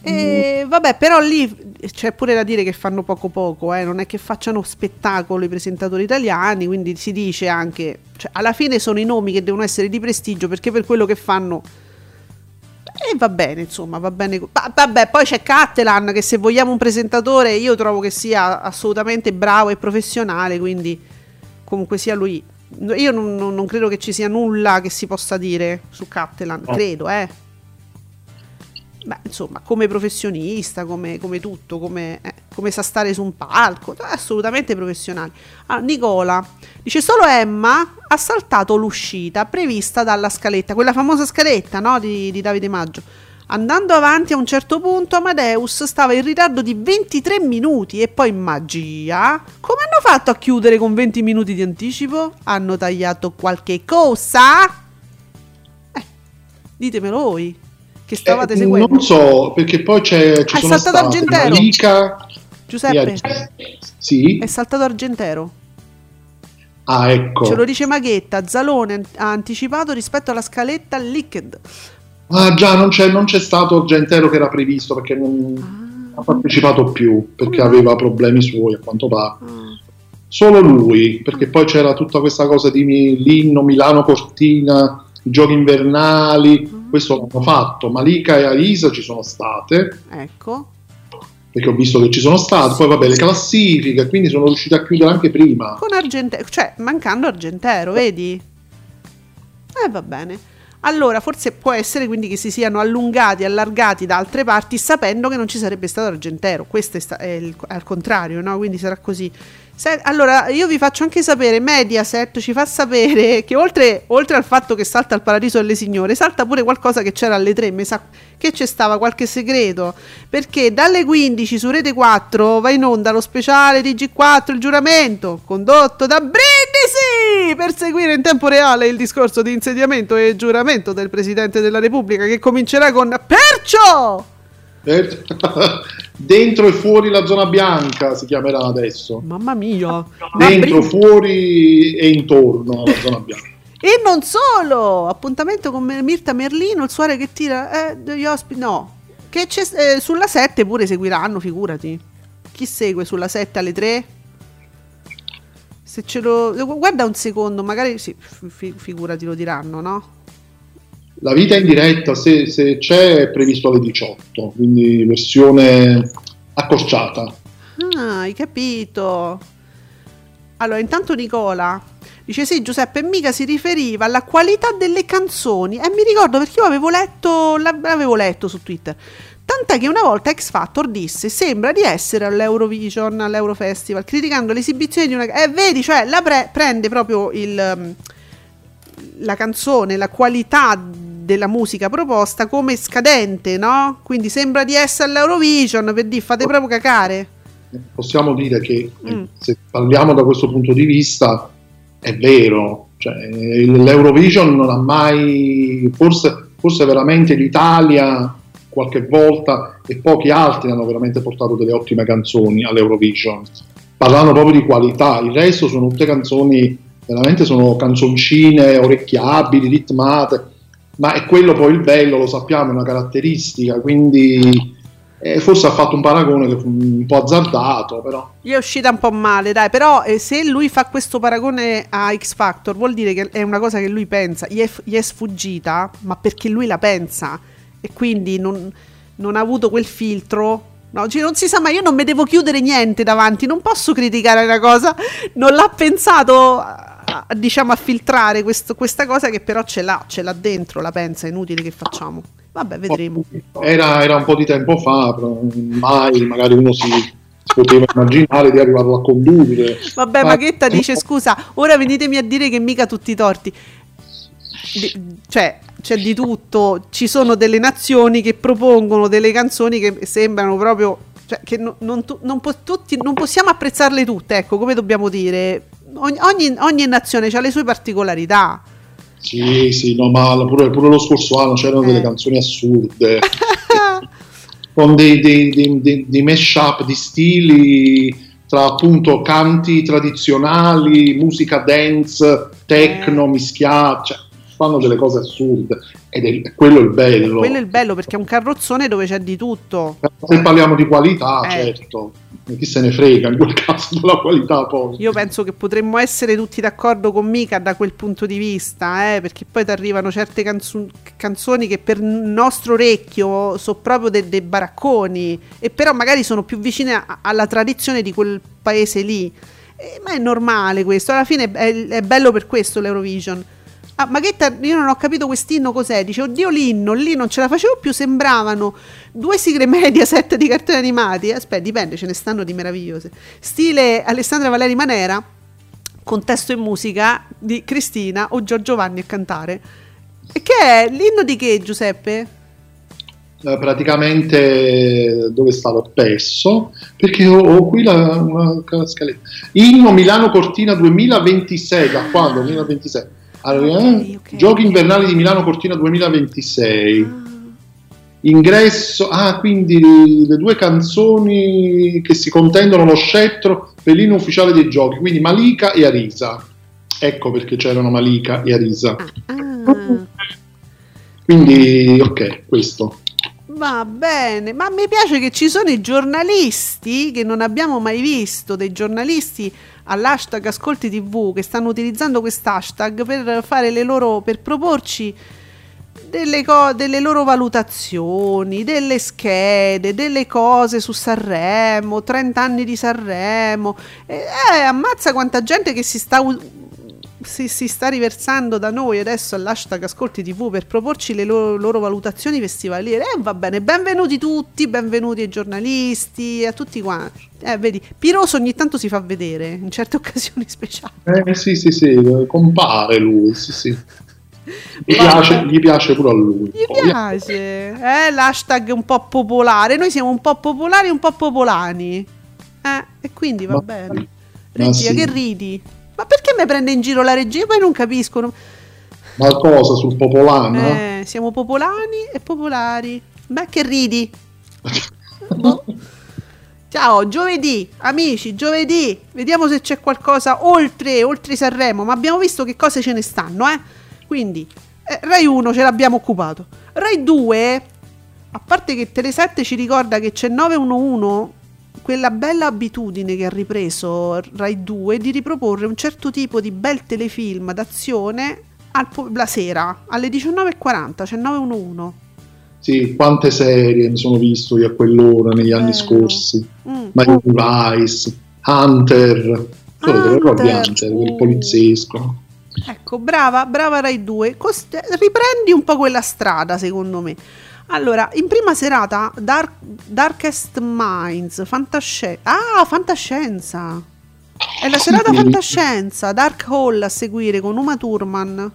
E vabbè, però lì c'è pure da dire che fanno poco poco, eh? Non è che facciano spettacolo i presentatori italiani, quindi si dice anche, cioè, alla fine sono i nomi che devono essere di prestigio, perché per quello che fanno, e eh, va bene, insomma, va bene. Va- vabbè, poi c'è Cattelan, che se vogliamo un presentatore io trovo che sia assolutamente bravo e professionale, quindi comunque sia lui, io non, non credo che ci sia nulla che si possa dire su Cattelan, oh. credo, eh Beh, insomma, come professionista, come, come tutto, come, eh, come sa stare su un palco, assolutamente professionale. Allora, Nicola dice: solo Emma ha saltato l'uscita prevista dalla scaletta, quella famosa scaletta, no, di, di Davide Maggio. Andando avanti a un certo punto, Amadeus stava in ritardo di ventitré minuti e poi magia. Come hanno fatto a chiudere con venti minuti di anticipo? Hanno tagliato qualche cosa? Eh, ditemelo voi. Che stavate eh, seguendo? Non so, perché poi c'è, ci è sono saltato Argentero. Malika, Giuseppe Ag... sì. È saltato Argentero. Ah, ecco. Ce lo dice Maghetta. Zalone ha anticipato rispetto alla scaletta Liquid. Ah, già, non c'è, non c'è stato Argentero che era previsto, perché non ah. ha partecipato più, perché ah. aveva problemi suoi, a quanto pare. Ah. Solo lui, perché poi c'era tutta questa cosa di l'inno Milano Cortina, i giochi invernali, mm. questo l'hanno fatto. Malika e Elisa ci sono state, ecco, perché ho visto che ci sono state, poi vabbè le classifiche, quindi sono riuscita a chiudere anche prima con Argentero, cioè mancando Argentero, vedi? Eh, va bene, allora forse può essere quindi che si siano allungati, allargati da altre parti, sapendo che non ci sarebbe stato Argentero, questo è, sta- è, il- è al contrario, no? Quindi sarà così. Allora io vi faccio anche sapere, Mediaset ci fa sapere che oltre, oltre al fatto che salta Il paradiso delle signore, salta pure qualcosa che c'era alle tre, mi sa che c'è stava qualche segreto, perché dalle quindici su Rete quattro va in onda lo speciale T G quattro Il giuramento, condotto da Brindisi, per seguire in tempo reale il discorso di insediamento e giuramento del Presidente della Repubblica, che comincerà con Perciò! Dentro e fuori la zona bianca si chiamerà adesso. Mamma mia. Dentro, ma fuori e intorno alla zona bianca. E non solo. Appuntamento con Mirta Merlino, il suore che tira eh, gli ospiti. No, che c'è, eh, sulla sette pure seguiranno, figurati. Chi segue sulla sette alle tre? Se ce lo guarda un secondo, magari sì, fi- figurati lo diranno, no? La vita in diretta, se, se c'è, è previsto alle diciotto, quindi versione accorciata. Ah, hai capito. Allora, intanto Nicola dice: sì, Giuseppe, mica si riferiva alla qualità delle canzoni. E eh, mi ricordo, perché io avevo letto, l'avevo letto su Twitter. Tant'è che una volta X Factor disse: sembra di essere all'Eurovision, all'Eurofestival, criticando l'esibizione di una... Eh, vedi, cioè, la pre- prende proprio il... la canzone, la qualità della musica proposta come scadente, no? Quindi sembra di essere all'Eurovision, per dire, fate proprio cacare. Possiamo dire che mm. se parliamo da questo punto di vista è vero, cioè, l'Eurovision non ha mai, forse, forse veramente l'Italia qualche volta, e pochi altri hanno veramente portato delle ottime canzoni all'Eurovision, parlando proprio di qualità. Il resto sono tutte canzoni, veramente sono canzoncine orecchiabili, ritmate, ma è quello poi il bello, lo sappiamo, è una caratteristica, quindi eh, forse ha fatto un paragone che fu un po' azzardato, però gli è uscita un po' male, dai, però eh, se lui fa questo paragone a X Factor vuol dire che è una cosa che lui pensa, gli è, gli è sfuggita, ma perché lui la pensa, e quindi non, non ha avuto quel filtro. No, cioè non si sa mai, io non mi devo chiudere niente davanti, non posso criticare una cosa, non l'ha pensato a, a, diciamo a filtrare questo, questa cosa che però ce l'ha, ce l'ha dentro, la pensa, è inutile che facciamo, vabbè, vedremo. Era, era un po' di tempo fa, mai magari uno si, si poteva immaginare di arrivarlo a condurre. Vabbè, Maghetta dice: scusa, ora venitemi a dire che mica tutti i torti. Di, cioè c'è di tutto, ci sono delle nazioni che propongono delle canzoni che sembrano proprio, cioè, che non, non, non, po- tutti, non possiamo apprezzarle tutte, ecco, come dobbiamo dire, ogni, ogni nazione ha le sue particolarità. Sì, sì, no, ma pure, pure lo scorso anno c'erano eh. delle canzoni assurde con dei, dei, dei, dei, dei mash-up di stili tra appunto canti tradizionali, musica dance, techno eh. mischiata, cioè, fanno delle cose assurde, ed è quello il bello. Quello è il bello, perché è un carrozzone dove c'è di tutto. Se parliamo di qualità, eh. certo, chi se ne frega in quel caso della qualità, poi. Io penso che potremmo essere tutti d'accordo con Mica da quel punto di vista, eh, perché poi ti arrivano certe canzo- canzoni che per il nostro orecchio sono proprio dei de baracconi, e però magari sono più vicine a- alla tradizione di quel paese lì. Ma è normale questo, alla fine è, è bello per questo l'Eurovision. Ah, Maghetta, io non ho capito quest'inno cos'è, dice oddio l'inno, lì non ce la facevo più, sembravano due sigle Mediaset di cartoni animati. Aspetta, dipende, ce ne stanno di meravigliose. Stile Alessandra Valeri Manera, con testo e musica di Cristina o Giorgio Vanni a cantare. E che è l'inno di che, Giuseppe? Praticamente dove stavo perso, perché ho, ho qui la, una, una scaletta. Inno Milano Cortina duemilaventisei, da quando? duemilaventisei Allora, okay, okay, eh? Giochi invernali di Milano Cortina duemilaventisei. Ah. Ingresso, ah, quindi le due canzoni che si contendono lo scettro per l'inno ufficiale dei giochi, quindi Malika e Arisa. Ecco perché c'erano Malika e Arisa. Ah. Quindi, ok, questo. Va bene, ma mi piace che ci sono i giornalisti che non abbiamo mai visto, dei giornalisti all'hashtag Ascolti tivù che stanno utilizzando quest'hashtag per fare le loro, per proporci delle, co- delle loro valutazioni, delle schede, delle cose su Sanremo, trenta anni di Sanremo. Eh, eh, ammazza quanta gente che si sta u- Si, si sta riversando da noi adesso all'hashtag Ascolti tivù per proporci le loro, loro valutazioni festivaliere. Eh, va bene, benvenuti tutti, benvenuti ai giornalisti, a tutti quanti. Eh, vedi, Piroso ogni tanto si fa vedere in certe occasioni speciali. Eh sì, sì, sì, compare lui, sì, sì. Gli piace, gli piace pure a lui. Gli poi. piace, eh, l'hashtag un po' popolare, noi siamo un po' popolari e un po' popolani. Eh, e quindi va ma, bene. Regia, sì. Che ridi? Ma perché mi prende in giro la regia? Poi non capiscono. Ma cosa sul popolano? Eh, siamo popolani e popolari. Ma che ridi? Boh. Ciao, giovedì, amici, giovedì. Vediamo se c'è qualcosa oltre, oltre Sanremo. Ma abbiamo visto che cose ce ne stanno, eh? Quindi, eh, Rai uno ce l'abbiamo occupato. Rai due, a parte che Telesette ci ricorda che c'è nove uno uno... quella bella abitudine che ha ripreso Rai due di riproporre un certo tipo di bel telefilm d'azione al po- la sera alle diciannove e quaranta, cioè nove uno uno. Sì, quante serie mi sono visto io a quell'ora negli anni eh. scorsi. Mm. Mario Rice, Hunter, quello proprio Hunter, il poliziesco. Ecco, brava, brava Rai due, Cost- riprendi un po' quella strada secondo me. Allora, in prima serata Dark, Darkest Minds, fantascienza. Ah, fantascienza. È la serata fantascienza, Dark Hall a seguire con Uma Thurman.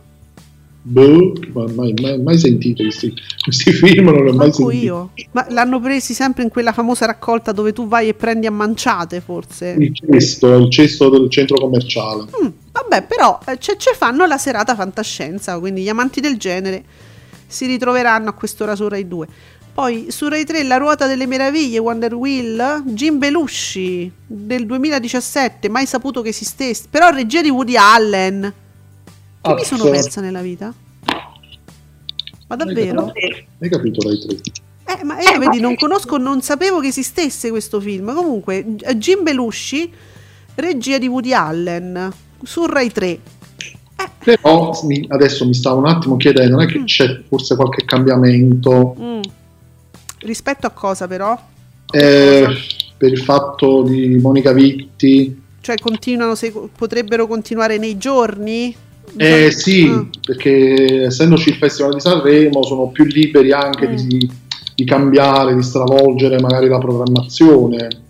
Boh, mai, mai, mai sentito questi, questi film, non l'ho mai sentito. Io. Ma l'hanno presi sempre in quella famosa raccolta dove tu vai e prendi a manciate, forse. Il cesto, il cesto del centro commerciale. Mm, vabbè, però ci fanno la serata fantascienza, quindi gli amanti del genere si ritroveranno a quest'ora su Rai due. Poi su Rai tre La ruota delle meraviglie, Wonder Wheel, Jim Belushi del duemiladiciassette, mai saputo che esistesse, però regia di Woody Allen. Che ah, mi sono persa nella vita? Ma davvero? Hai capito Rai tre? Eh, ma io eh, vedi, non conosco, non sapevo che esistesse questo film. Comunque Jim Belushi, regia di Woody Allen, su Rai tre. Però adesso mi stavo un attimo chiedendo, non è che mm. c'è forse qualche cambiamento mm. rispetto a cosa però? Eh, cosa? Per il fatto di Monica Vitti, cioè continuano, se, potrebbero continuare nei giorni? Eh no. Sì, mm. perché essendoci il Festival di Sanremo sono più liberi anche mm. di, di cambiare, di stravolgere magari la programmazione.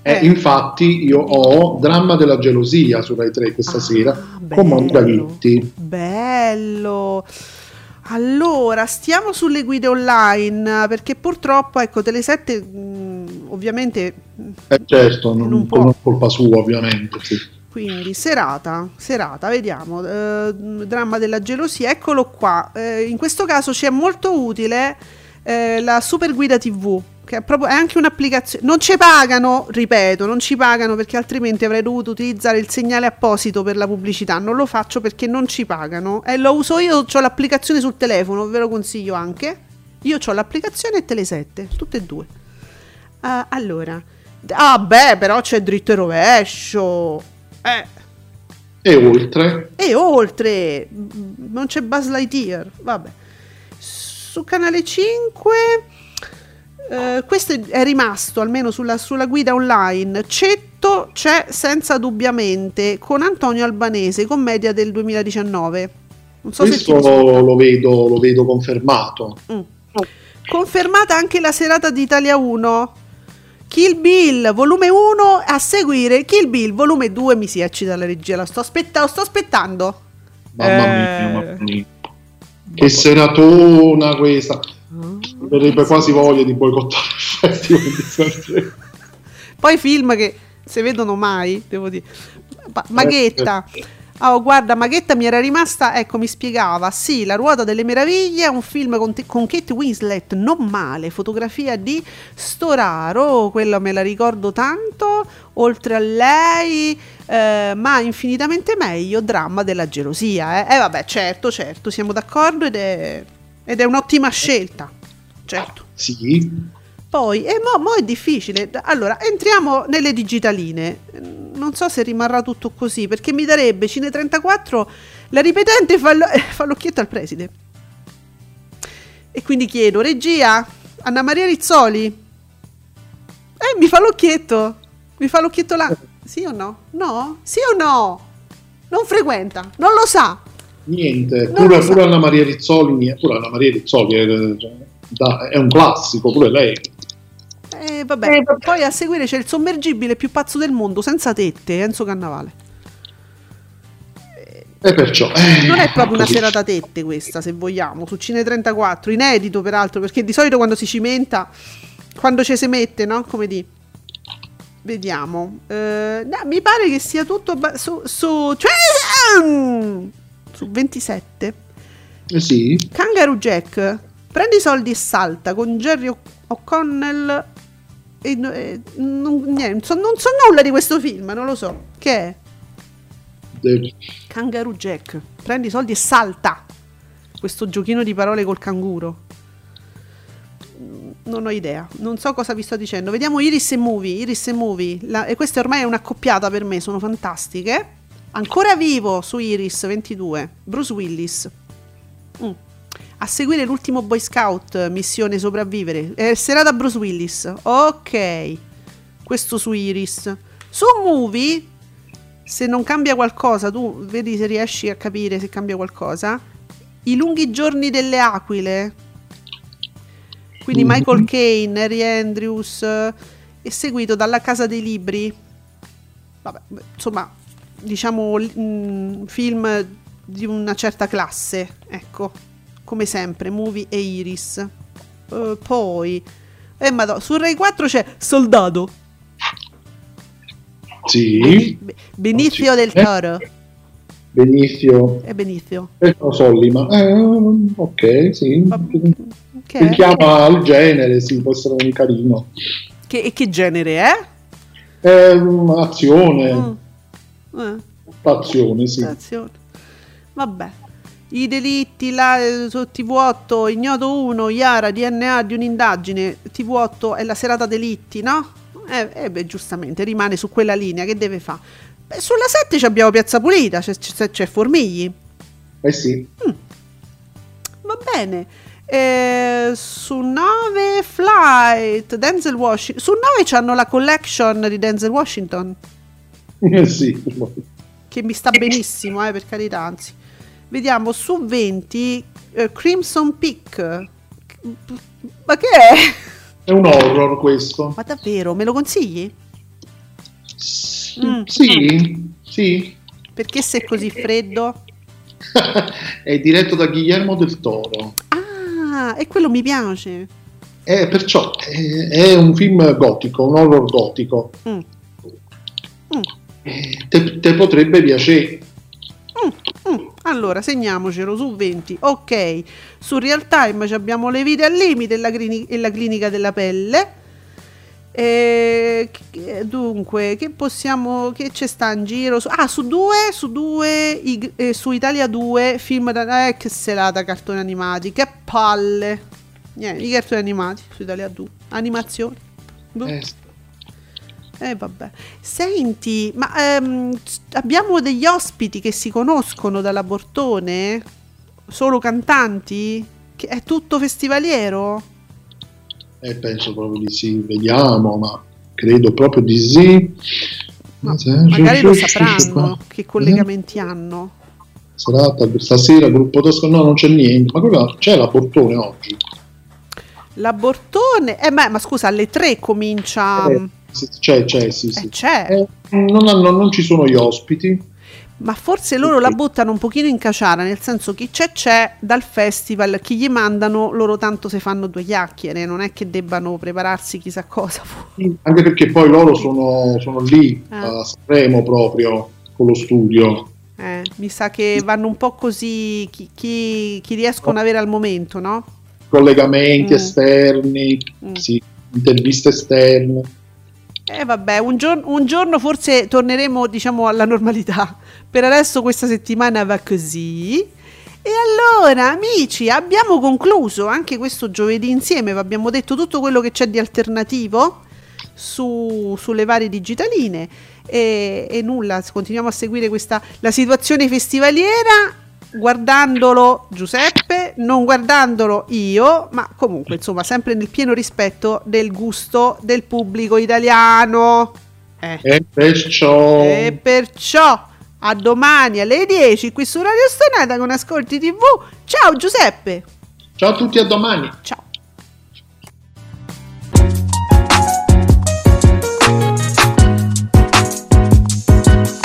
Eh, infatti io ho Dramma della gelosia su Rai tre questa ah, sera bello, con Monica Vitti. Bello. Allora stiamo sulle guide online, perché purtroppo ecco Telesette mh, ovviamente eh certo non, non può, colpa sua ovviamente sì. Quindi serata serata vediamo eh, Dramma della gelosia, eccolo qua. Eh, in questo caso ci è molto utile eh, la super guida tivù che è proprio, è anche un'applicazione, non ci pagano, ripeto, non ci pagano perché altrimenti avrei dovuto utilizzare il segnale apposito per la pubblicità, non lo faccio perché non ci pagano e lo uso io, ho l'applicazione sul telefono, ve lo consiglio anche, io ho l'applicazione e Telesette, tutte e due. Uh, allora, ah beh, però c'è dritto e rovescio, eh. E oltre? E oltre, non c'è Buzz Lightyear, vabbè. Su Canale cinque, eh, questo è rimasto, almeno sulla, sulla guida online, Cetto c'è senza dubbiamente, con Antonio Albanese, commedia del duemiladiciannove. Non so questo se lo vedo, lo vedo confermato. Mm. Oh. Confermata anche la serata di Italia uno. Kill Bill volume uno a seguire, Kill Bill volume due, mi si eccita la regia, la sto, aspetta- sto aspettando. Mamma mia, eh... mamma mia. Che senatona questa. Oh, verrebbe quasi voglia di boicottare il festival di Sanremo. Poi film che se vedono mai, devo dire. Maghetta. Oh, guarda, Maghetta mi era rimasta, ecco, mi spiegava, sì, La ruota delle meraviglie, un film con, te, con Kate Winslet, non male, fotografia di Storaro, quella me la ricordo tanto, oltre a lei, eh, ma infinitamente meglio, dramma della gelosia, eh, eh vabbè, certo, certo, siamo d'accordo ed è, ed è un'ottima scelta, certo. Sì. Poi, e eh, mo, mo è difficile, allora entriamo nelle digitaline, non so se rimarrà tutto così perché mi darebbe Cine trentaquattro la ripetente fallo- fallocchietta al preside e quindi chiedo regia Anna Maria Rizzoli, eh mi fa l'occhietto, mi fa l'occhietto là, sì o no? No? Sì o no? Non frequenta, non lo sa niente, pure, pure Anna Maria Rizzoli, pure Anna Maria Rizzoli è, da, è un classico pure lei. Eh, vabbè. Eh, vabbè. Poi a seguire c'è il sommergibile più pazzo del mondo, senza tette, Enzo Cannavale. E perciò eh, non è proprio una serata tette questa, se vogliamo, su Cine trentaquattro, inedito peraltro, perché di solito quando si cimenta, quando ci si mette, no? Come di vediamo. Eh, no, mi pare che sia tutto ba- su su, su ventisette. Eh sì. Kangaroo Jack, prendi i soldi e salta con Jerry O'Connell. E, e, non, niente, so, non so nulla di questo film, non lo so che è. De... Kangaroo Jack, prendi i soldi e salta, questo giochino di parole col canguro, non ho idea, non so cosa vi sto dicendo. Vediamo Iris e Movie, Iris e Movie la, e questa ormai è una coppiata per me, sono fantastiche. Ancora vivo su Iris ventidue, Bruce Willis. mm. A seguire l'ultimo Boy Scout, missione sopravvivere, eh, serata Bruce Willis, ok, questo su Iris. Su Movie, se non cambia qualcosa, tu vedi se riesci a capire se cambia qualcosa, I lunghi giorni delle aquile, quindi mm-hmm. Michael Caine, Harry Andrews, è seguito dalla Casa dei Libri, vabbè, insomma diciamo mh, film di una certa classe, ecco, come sempre Movie e Iris. Uh, poi eh, madò, su Rai quattro c'è Soldato, sì, Be- Benicio del Toro, Benicio è Benicio e Sollima, eh, ok, sì, okay. Si chiama al genere, sì, può essere un carino. Che, e che genere è? È un'azione, mm. eh. azione, sì, azione. Vabbè, I delitti, la, T V otto, Ignoto uno, Iara, D N A di un'indagine, T V otto è la serata delitti, no? Eh, eh beh, giustamente, rimane su quella linea, che deve fare? Sulla sette abbiamo Piazza Pulita, c'è, c'è, c'è Formigli. Eh sì. Mm. Va bene. Eh, su nove Flight, Denzel Washington. Su nove c'hanno la collection di Denzel Washington. Eh sì. Che mi sta benissimo, eh, per carità, anzi. Vediamo su venti eh, Crimson Peak, ma che è? È un horror questo. Ma davvero? Me lo consigli? S- mm. Sì, sì. Perché sei così freddo? È diretto da Guillermo del Toro. Ah, e quello mi piace. È perciò è, è un film gotico, un horror gotico. Mm. Mm. Te, te potrebbe piacere. Mm, mm. Allora segniamocelo su venti, ok. Su Real Time abbiamo Le vite al limite e la, clini- e la clinica della pelle, Eh, dunque, che possiamo, che c'è sta in giro? Su, ah, su due, su due, i, eh, su Italia due, film da, eh, che selata, cartoni animati, che palle. Niente, i cartoni animati su Italia due, animazioni. Eh. Eh, vabbè. Senti, ma ehm, abbiamo degli ospiti che si conoscono dalla Bortone? Solo cantanti? Che è tutto festivaliero? Eh, penso proprio di sì, vediamo, ma credo proprio di sì. Ma magari lo sapranno che collegamenti eh? hanno. Serata per stasera, gruppo toscano, no, non c'è niente. Ma cosa c'è la Bortone oggi? La Bortone? Eh, ma, ma scusa, alle tre comincia. Eh, c'è, c'è, sì, sì. Eh, c'è. Eh, non, non, non ci sono gli ospiti. Ma forse loro la buttano un pochino in caciara, nel senso chi c'è c'è dal festival, chi gli mandano, loro tanto se fanno due chiacchiere, non è che debbano prepararsi chissà cosa. Anche perché poi loro sono, sono lì eh. a Sanremo proprio con lo studio. Eh, mi sa che vanno un po' così chi, chi, chi riescono ad avere al momento, no? Collegamenti mm. esterni, mm. sì, interviste esterne. Eh vabbè, un giorno, un giorno forse torneremo, diciamo, alla normalità. Per adesso questa settimana va così. E allora, amici, abbiamo concluso anche questo giovedì insieme. Vi abbiamo detto tutto quello che c'è di alternativo su, sulle varie digitaline. E, e nulla, continuiamo a seguire questa, la situazione festivaliera, guardandolo Giuseppe, non guardandolo io, ma comunque insomma sempre nel pieno rispetto del gusto del pubblico italiano eh. e perciò e perciò a domani alle dieci qui su Radio Stonata con Ascolti tivù. Ciao Giuseppe. Ciao a tutti, a domani. Ciao.